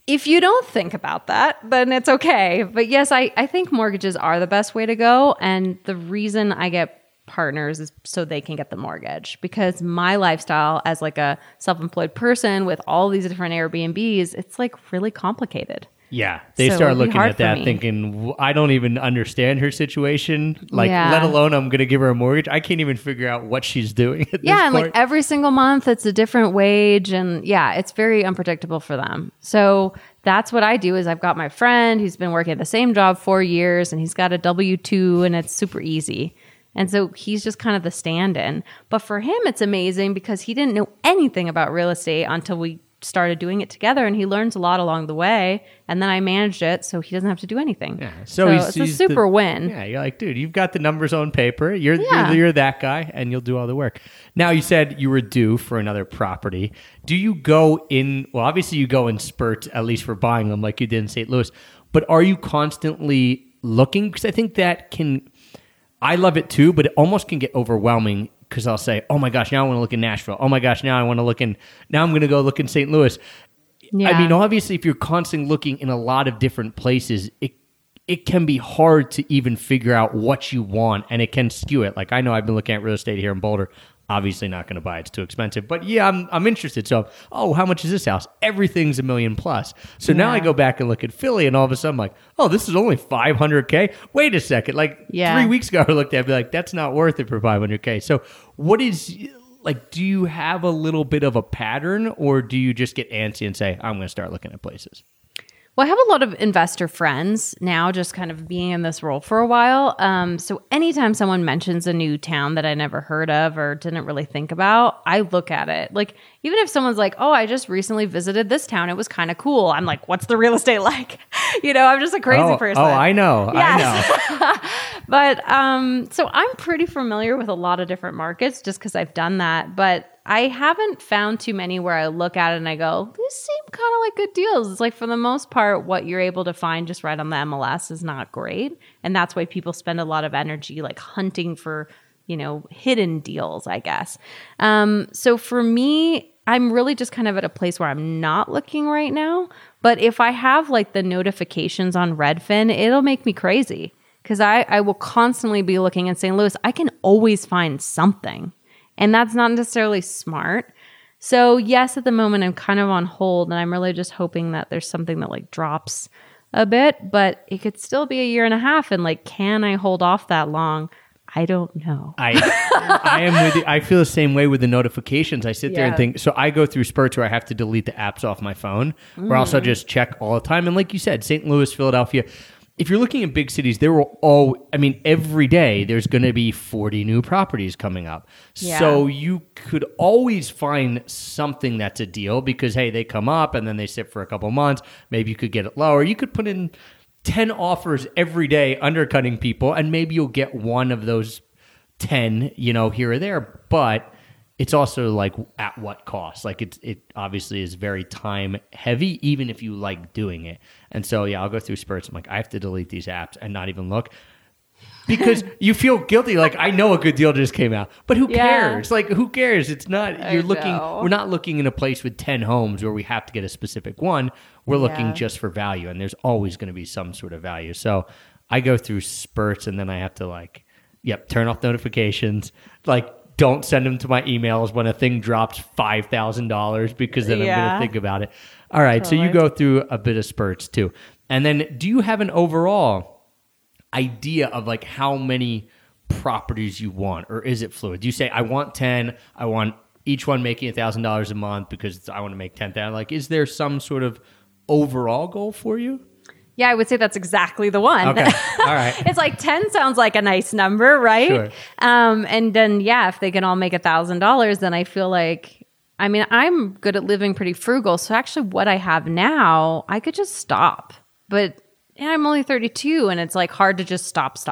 if you don't think about that, then it's okay. But yes, I think mortgages are the best way to go. And the reason I get partners is so they can get the mortgage, because my lifestyle as like a self-employed person with all these different Airbnbs, it's like really complicated. Yeah, they start looking at that thinking, I don't even understand her situation, like let alone I'm going to give her a mortgage. I can't even figure out what she's doing at this point. Yeah, and like every single month it's a different wage, and yeah, it's very unpredictable for them. So that's what I do is I've got my friend who's been working at the same job 4 years, and he's got a W-2, and it's super easy. And so he's just kind of the stand-in. But for him, it's amazing because he didn't know anything about real estate until we started doing it together, and he learns a lot along the way, and then I managed it so he doesn't have to do anything. Yeah. So it's a super win. Yeah, you're like, dude, you've got the numbers on paper. You're that guy, and you'll do all the work. Now, you said you were due for another property. Do you go in, well, obviously you go in spurts, at least for buying them like you did in St. Louis, but are you constantly looking? Because I think that can, I love it too, but it almost can get overwhelming. Because I'll say, oh my gosh, now I want to look in Nashville. Oh my gosh, now I want to look in, now I'm going to go look in St. Louis. Yeah. I mean, obviously, if you're constantly looking in a lot of different places, it can be hard to even figure out what you want, and it can skew it. Like, I know I've been looking at real estate here in Boulder. Obviously not going to buy it. It's too expensive. But yeah, I'm interested. So, oh, how much is this house? Everything's $1 million+. So now I go back and look at Philly, and all of a sudden I'm like, oh, this is only $500K. Wait a second. Like 3 weeks ago I looked at it and be like, that's not worth it for $500K. So what is, like, do you have a little bit of a pattern, or do you just get antsy and say, I'm going to start looking at places? Well, I have a lot of investor friends now, just kind of being in this role for a while. So anytime someone mentions a new town that I never heard of or didn't really think about, I look at it. Like, even if someone's like, oh, I just recently visited this town, it was kind of cool. I'm like, what's the real estate like? You know, I'm just a crazy person. Oh, I know. Yes. I know. But so I'm pretty familiar with a lot of different markets just because I've done that. But I haven't found too many where I look at it and I go, these seem kind of like good deals. It's like, for the most part, what you're able to find just right on the MLS is not great. And that's why people spend a lot of energy like hunting for, you know, hidden deals, I guess. So for me, I'm really just kind of at a place where I'm not looking right now. But if I have like the notifications on Redfin, it'll make me crazy because I will constantly be looking in St. Louis. I can always find something. And that's not necessarily smart. So yes, at the moment, I'm kind of on hold, and I'm really just hoping that there's something that like drops a bit, but it could still be a year and a half. And like, can I hold off that long? I don't know. I am with you. I feel the same way with the notifications. I sit there and think, so I go through spurts where I have to delete the apps off my phone, or also just check all the time. And like you said, St. Louis, Philadelphia, if you're looking at big cities, there will every day there's going to be 40 new properties coming up. Yeah. So you could always find something that's a deal because, hey, they come up and then they sit for a couple months. Maybe you could get it lower. You could put in 10 offers every day undercutting people, and maybe you'll get one of those 10, you know, here or there. But it's also like, at what cost? Like, it obviously is very time heavy, even if you like doing it. And so, yeah, I'll go through spurts. I'm like, I have to delete these apps and not even look. Because you feel guilty. Like, I know a good deal just came out, but who cares? Like, who cares? It's not, we're not looking in a place with 10 homes where we have to get a specific one. We're looking just for value. And there's always going to be some sort of value. So I go through spurts, and then I have to like, turn off notifications. Like, don't send them to my emails when a thing drops $5,000 because then I'm going to think about it. All right. Totally. So you go through a bit of spurts too. And then do you have an overall idea of like how many properties you want, or is it fluid? Do you say, I want 10, I want each one making $1,000 a month because I want to make 10,000? Like, is there some sort of overall goal for you? Yeah, I would say that's exactly the one. Okay. All right. It's like 10 sounds like a nice number, right? Sure. And then, if they can all make $1,000, then I feel like, I mean, I'm good at living pretty frugal. So actually what I have now, I could just stop. But I'm only 32, and it's like hard to just stop. So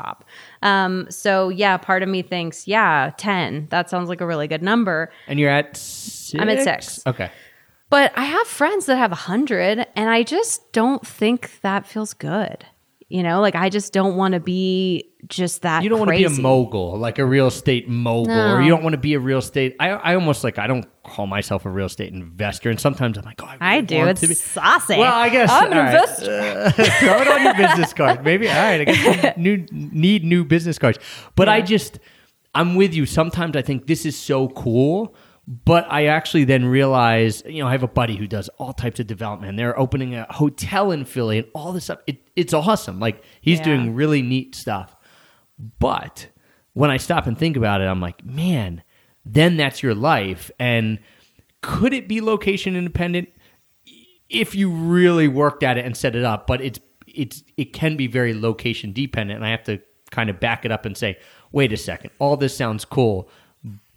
part of me thinks, 10. That sounds like a really good number. And you're at 6? I'm at 6. Okay. But I have friends that have 100, and I just don't think that feels good. You know, like, I just don't want to be just that. You don't want to be a mogul, like a real estate mogul, or you don't want to be a real estate. I almost like, I don't call myself a real estate investor, and sometimes I'm like, oh, I really do. It's saucy. Well, I guess I'm an investor. Throw it on your business card, maybe. All right, I guess you need new business cards. But I'm with you. Sometimes I think this is so cool. But I actually then realized, you know, I have a buddy who does all types of development, and they're opening a hotel in Philly and all this stuff. It's awesome. Like, he's doing really neat stuff. But when I stop and think about it, I'm like, man, then that's your life. And could it be location independent if you really worked at it and set it up? But it can be very location dependent. And I have to kind of back it up and say, wait a second, all this sounds cool,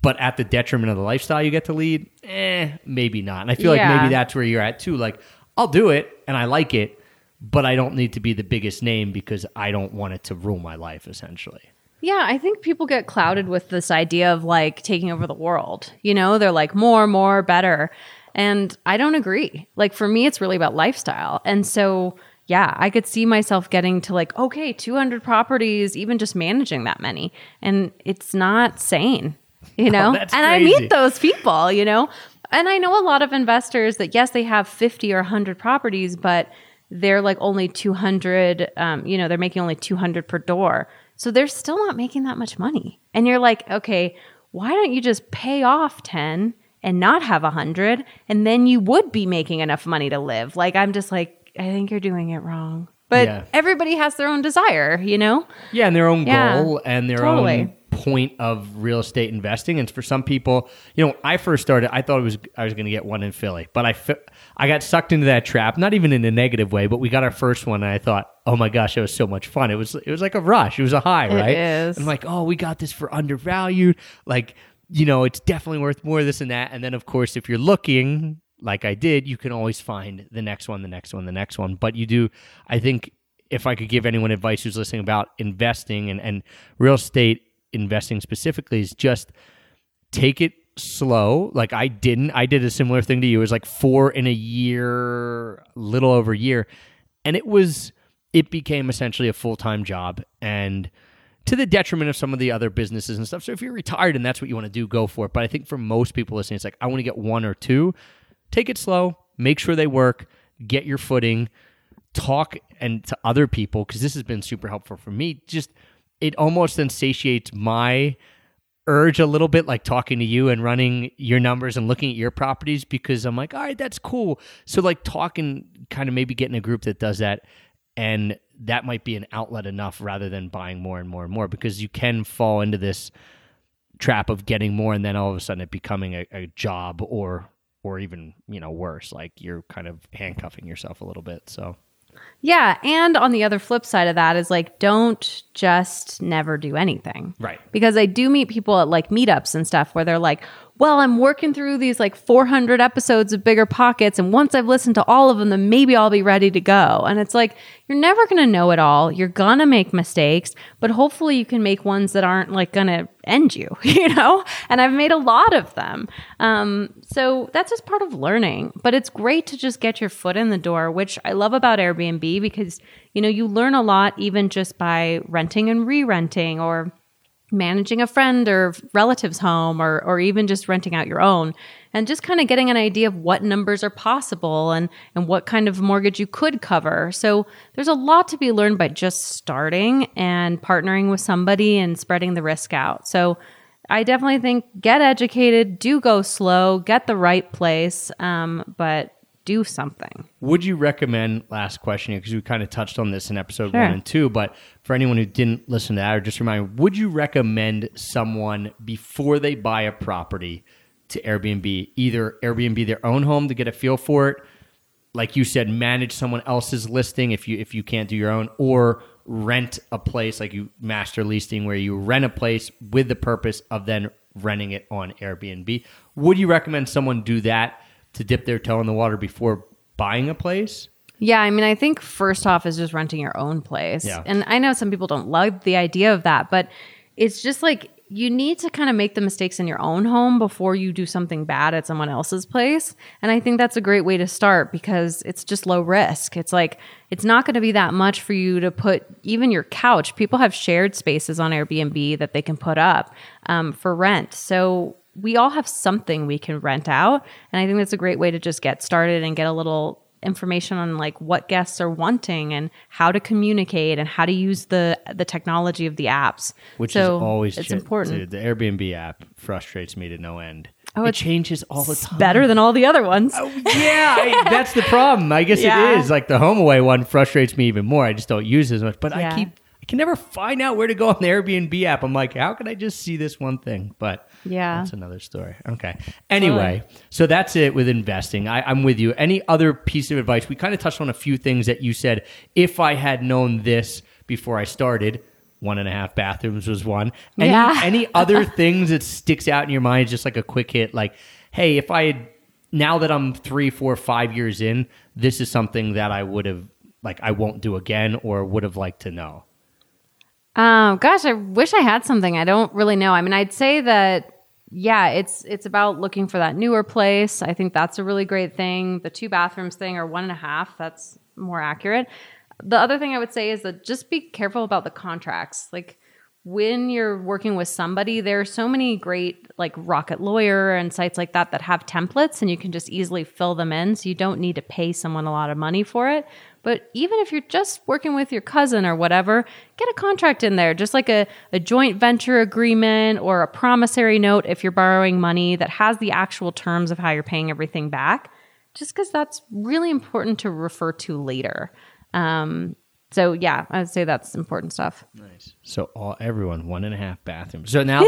but at the detriment of the lifestyle you get to lead, maybe not. And I feel like maybe that's where you're at too. Like, I'll do it and I like it, but I don't need to be the biggest name because I don't want it to rule my life, essentially. Yeah, I think people get clouded with this idea of like taking over the world. You know, they're like more, better. And I don't agree. Like, for me, it's really about lifestyle. And so, yeah, I could see myself getting to like, okay, 200 properties, even just managing that many. And it's not sane, you know? Oh, that's crazy. And I meet those people, you know? And I know a lot of investors that, yes, they have 50 or 100 properties, but they're like only 200, you know, they're making only 200 per door. So they're still not making that much money. And you're like, okay, why don't you just pay off 10 and not have 100, and then you would be making enough money to live? Like, I'm just like, I think you're doing it wrong. But everybody has their own desire, you know? Yeah, and their own goal and their own point of real estate investing. And for some people, you know, I first started, I thought I was going to get one in Philly, but I got sucked into that trap, not even in a negative way, but we got our first one and I thought, oh my gosh, it was so much fun. It was like a rush. It was a high, right? It is. I'm like, oh, we got this for undervalued. Like, you know, it's definitely worth more, this and that. And then, of course, if you're looking, like I did, you can always find the next one. But you do, I think, if I could give anyone advice who's listening about investing and real estate investing specifically, is just take it slow. Like I did a similar thing to you. It was like 4 in a year, little over a year. And it became essentially a full-time job. And to the detriment of some of the other businesses and stuff. So if you're retired and that's what you want to do, go for it. But I think for most people listening, it's like, I want to get 1 or 2. Take it slow. Make sure they work. Get your footing. Talk and to other people, because this has been super helpful for me. Just, it almost then satiates my urge a little bit, like talking to you and running your numbers and looking at your properties, because I'm like, all right, that's cool. So like talking, kind of maybe getting a group that does that, and that might be an outlet enough rather than buying more and more and more, because you can fall into this trap of getting more and then all of a sudden it becoming a job or even, you know, worse, like you're kind of handcuffing yourself a little bit. So yeah. And on the other flip side of that is like, don't just never do anything. Right. Because I do meet people at like meetups and stuff where they're like, well, I'm working through these like 400 episodes of Bigger Pockets, and once I've listened to all of them, then maybe I'll be ready to go. And it's like, you're never going to know it all. You're going to make mistakes, but hopefully you can make ones that aren't like going to end you, you know? And I've made a lot of them. So that's just part of learning. But it's great to just get your foot in the door, which I love about Airbnb, because, you know, you learn a lot even just by renting and re-renting, or managing a friend or relative's home, or even just renting out your own, and just kind of getting an idea of what numbers are possible and what kind of mortgage you could cover. So there's a lot to be learned by just starting and partnering with somebody and spreading the risk out. So I definitely think get educated, do go slow, get the right place, but do something. Would you recommend, last question, because we kind of touched on this in episode 1 and 2, but for anyone who didn't listen to that, or just remind me, would you recommend someone before they buy a property to Airbnb, either Airbnb their own home to get a feel for it, like you said, manage someone else's listing if you can't do your own, or rent a place like you master leasing where you rent a place with the purpose of then renting it on Airbnb? Would you recommend someone do that to dip their toe in the water before buying a place? Yeah, I mean, I think first off is just renting your own place. Yeah. And I know some people don't love the idea of that, but it's just like you need to kind of make the mistakes in your own home before you do something bad at someone else's place. And I think that's a great way to start, because it's just low risk. It's like, it's not going to be that much for you to put even your couch. People have shared spaces on Airbnb that they can put up for rent. So we all have something we can rent out. And I think that's a great way to just get started and get a little information on like what guests are wanting and how to communicate and how to use the technology of the apps. Which so is always important. Dude, the Airbnb app frustrates me to no end. Oh, it changes all the time. Better than all the other ones. Oh, yeah, that's the problem. I guess it is. Like the HomeAway one frustrates me even more. I just don't use it as much, but I can never find out where to go on the Airbnb app. I'm like, how can I just see this one thing? But that's another story. Okay. Anyway, so that's it with investing. I'm with you. Any other piece of advice? We kind of touched on a few things that you said, if I had known this before I started, 1.5 bathrooms was one. Any other things that sticks out in your mind, just like a quick hit, like, hey, if I had, now that I'm 3, 4, 5 years in, this is something that I would have, like, I won't do again or would have liked to know? Gosh, I wish I had something. I don't really know. I mean, I'd say that, yeah, it's about looking for that newer place. I think that's a really great thing. The 2 bathrooms thing, or 1.5, that's more accurate. The other thing I would say is that just be careful about the contracts. Like, when you're working with somebody, there are so many great, like, Rocket Lawyer and sites like that that have templates, and you can just easily fill them in, so you don't need to pay someone a lot of money for it. But even if you're just working with your cousin or whatever, get a contract in there, just like a joint venture agreement or a promissory note if you're borrowing money that has the actual terms of how you're paying everything back, just because that's really important to refer to later. So yeah, I would say that's important stuff. Nice. So everyone, 1.5 bathrooms. So now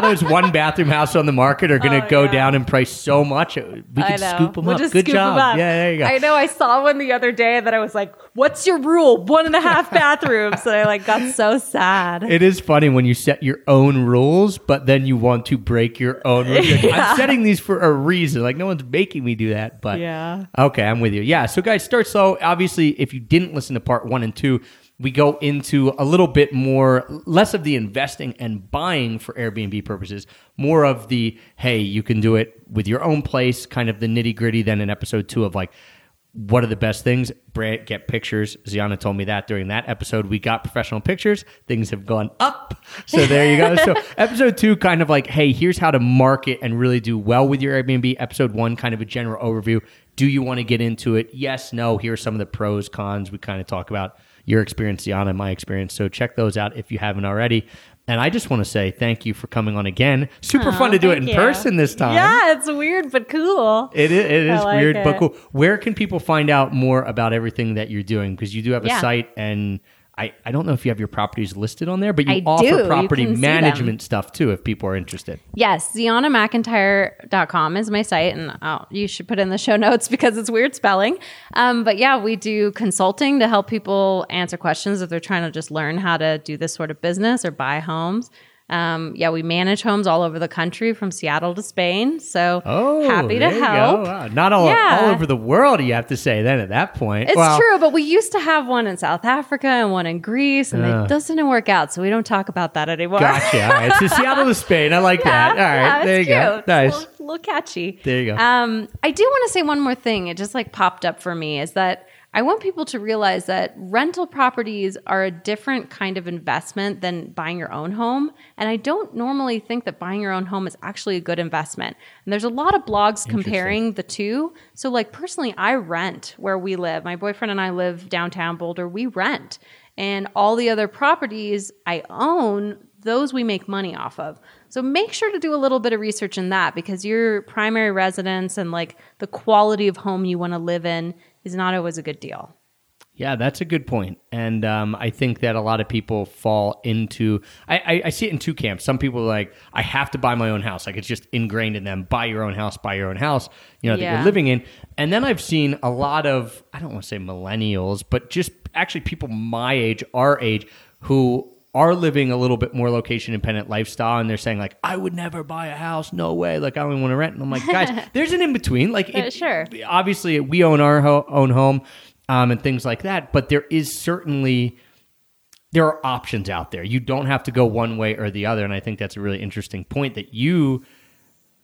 there's 1 bathroom house on the market are going to go down in price so much. We'll scoop them up. Just good job. Yeah, there you go. I know. I saw one the other day that I was like, "What's your rule? 1.5 bathrooms." And I got so sad. It is funny when you set your own rules, but then you want to break your own rules. Yeah. I'm setting these for a reason. Like, no one's making me do that. But yeah, okay, I'm with you. Yeah. So guys, start slow. Obviously, if you didn't listen to part 1 and 2, we go into a little bit more, less of the investing and buying for Airbnb purposes, more of the, hey, you can do it with your own place, kind of the nitty gritty. Then in episode 2 of, like, what are the best things? Get pictures. Zianna told me that during that episode, we got professional pictures. Things have gone up. So there you go. So episode 2, kind of like, hey, here's how to market and really do well with your Airbnb. Episode 1, kind of a general overview. Do you want to get into it? Yes, no. Here are some of the pros, cons. We kind of talk about your experience, Zianna, and my experience. So check those out if you haven't already. And I just want to say thank you for coming on again. Super fun to do it in person this time. Yeah, it's weird, but cool. It is weird, but cool. Where can people find out more about everything that you're doing? Because you do have a site, and I don't know if you have your properties listed on there, but you offer property management stuff too if people are interested. Yes, zianamcintyre.com is my site, and you should put in the show notes because it's weird spelling. But yeah, we do consulting to help people answer questions if they're trying to just learn how to do this sort of business or buy homes. Yeah, we manage homes all over the country from Seattle to Spain. So happy to help. Wow. Not all over the world, you have to say then at that point. It's true, but we used to have one in South Africa and one in Greece, and it doesn't work out. So we don't talk about that anymore. Gotcha. All right. So Seattle to Spain. I like that. All right. Yeah, there you go. Nice. It's a little catchy. There you go. I do want to say one more thing. It just popped up for me is that I want people to realize that rental properties are a different kind of investment than buying your own home. And I don't normally think that buying your own home is actually a good investment. And there's a lot of blogs comparing the two. So personally, I rent where we live. My boyfriend and I live downtown Boulder. We rent. And all the other properties I own, those we make money off of. So make sure to do a little bit of research in that, because your primary residence and the quality of home you want to live in is not always a good deal. Yeah, that's a good point. And I think that a lot of people fall into, I see it in two camps. Some people are like, I have to buy my own house. It's just ingrained in them, buy your own house, that you're living in. And then I've seen a lot of, I don't want to say millennials, but just actually people my age, our age, who are living a little bit more location-independent lifestyle, and they're saying, I would never buy a house, no way, I don't even want to rent. And I'm like, guys, there's an in-between. Sure. Obviously, we own our own home and things like that, but there are options out there. You don't have to go one way or the other, and I think that's a really interesting point that you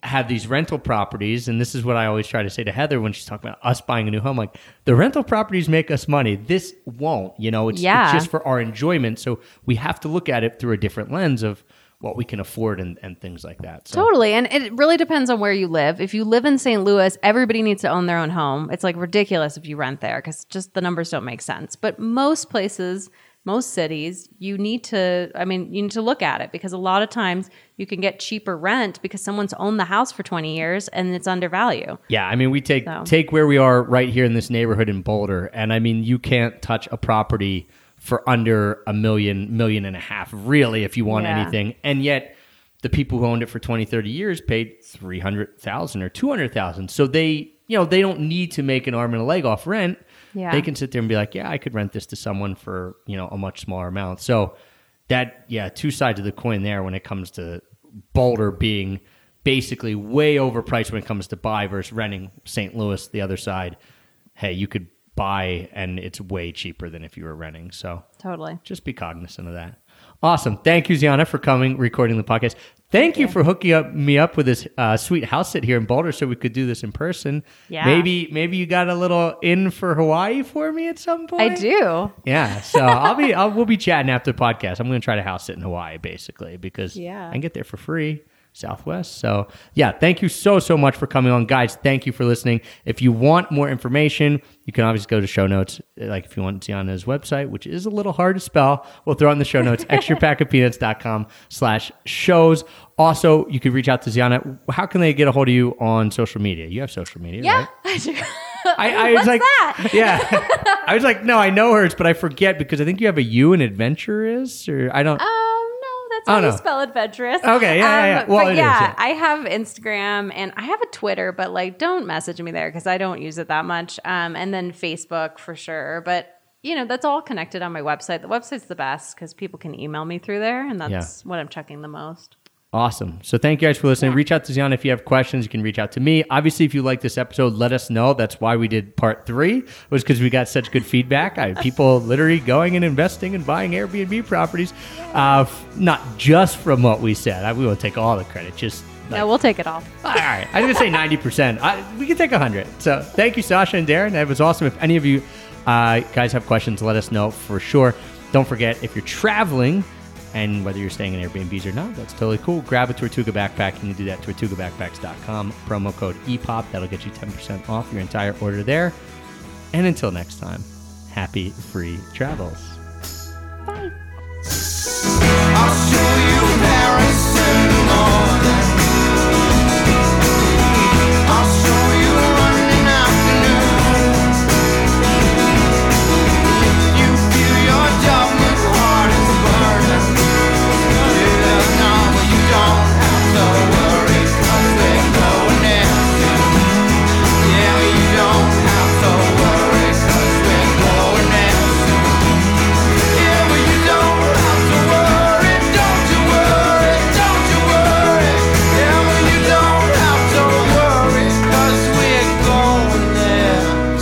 have these rental properties, and this is what I always try to say to Heather when she's talking about us buying a new home, the rental properties make us money. This won't, it's just for our enjoyment. So we have to look at it through a different lens of what we can afford and things like that. So. Totally. And it really depends on where you live. If you live in St. Louis, everybody needs to own their own home. It's ridiculous if you rent there because just the numbers don't make sense. But most places, most cities, you need to look at it, because a lot of times you can get cheaper rent because someone's owned the house for 20 years and it's undervalued. Yeah, we take where we are right here in this neighborhood in Boulder, and you can't touch a property for under $1 million, $1.5 million, really, if you want anything. And yet the people who owned it for 20, 30 years paid $300,000 or $200,000. So they, they don't need to make an arm and a leg off rent. Yeah. They can sit there and be like, I could rent this to someone for, a much smaller amount. So that, yeah, two sides of the coin there when it comes to Boulder being basically way overpriced when it comes to buy versus renting. St. Louis, the other side, hey, you could buy and it's way cheaper than if you were renting. So totally, just be cognizant of that. Awesome. Thank you, Zianna, for coming, recording the podcast. Thank you for hooking me up with this sweet house sit here in Boulder so we could do this in person. Yeah. Maybe you got a little in for Hawaii for me at some point. I do. Yeah. So we'll be chatting after the podcast. I'm going to try to house sit in Hawaii basically because I can get there for free. Southwest. So yeah, thank you so much for coming on, guys. Thank you for listening. If you want more information, you can obviously go to show notes. Like if you want Zianna's website, which is a little hard to spell, we'll throw in the show notes, extrapackofpeanuts.com/shows. Also, you can reach out to Zianna. How can they get a hold of you on social media? You have social media, right? Yeah, I do. I was like, that? Yeah, I was like, no, I know hers, but I forget because I think you have a U in adventurous, or I don't. That's how you spell adventurous. Okay, yeah. Well, but it is. I have Instagram and I have a Twitter, but like, don't message me there because I don't use it that much. And then Facebook for sure. But, you know, that's all connected on my website. The website's the best because people can email me through there, and that's what I'm checking the most. Awesome. So thank you guys for listening. Yeah. Reach out to Zianna if you have questions. You can reach out to me. Obviously, if you like this episode, let us know. That's why we did part 3, was because we got such good feedback. I have people literally going and investing and buying Airbnb properties, not just from what we said. We won't take all the credit. Just like, no, we'll take it all. All right. I was going to say 90%. We can take 100. So thank you, Sasha and Darren. That was awesome. If any of you guys have questions, let us know for sure. Don't forget, if you're traveling, and whether you're staying in Airbnbs or not, that's totally cool. Grab a Tortuga backpack. You can do that at tortugabackpacks.com. Promo code EPOP. That'll get you 10% off your entire order there. And until next time, happy free travels. Bye. I'll show you Paris in the morning. I'll show you London afternoon. You feel your job with heart is burning. Don't have to worry, 'cause they're going after. Yeah, you don't have to worry, 'cause they're going after. Yeah, well, you don't have to worry, don't you worry, don't you worry. Yeah, well, you don't have to worry, 'cause we're going there.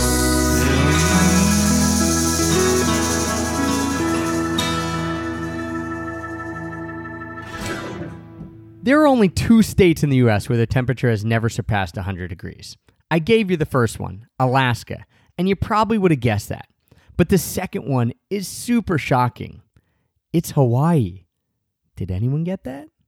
There are only 2 states in the U.S. where the temperature has never surpassed 100 degrees. I gave you the first one, Alaska, and you probably would have guessed that. But the second one is super shocking. It's Hawaii. Did anyone get that?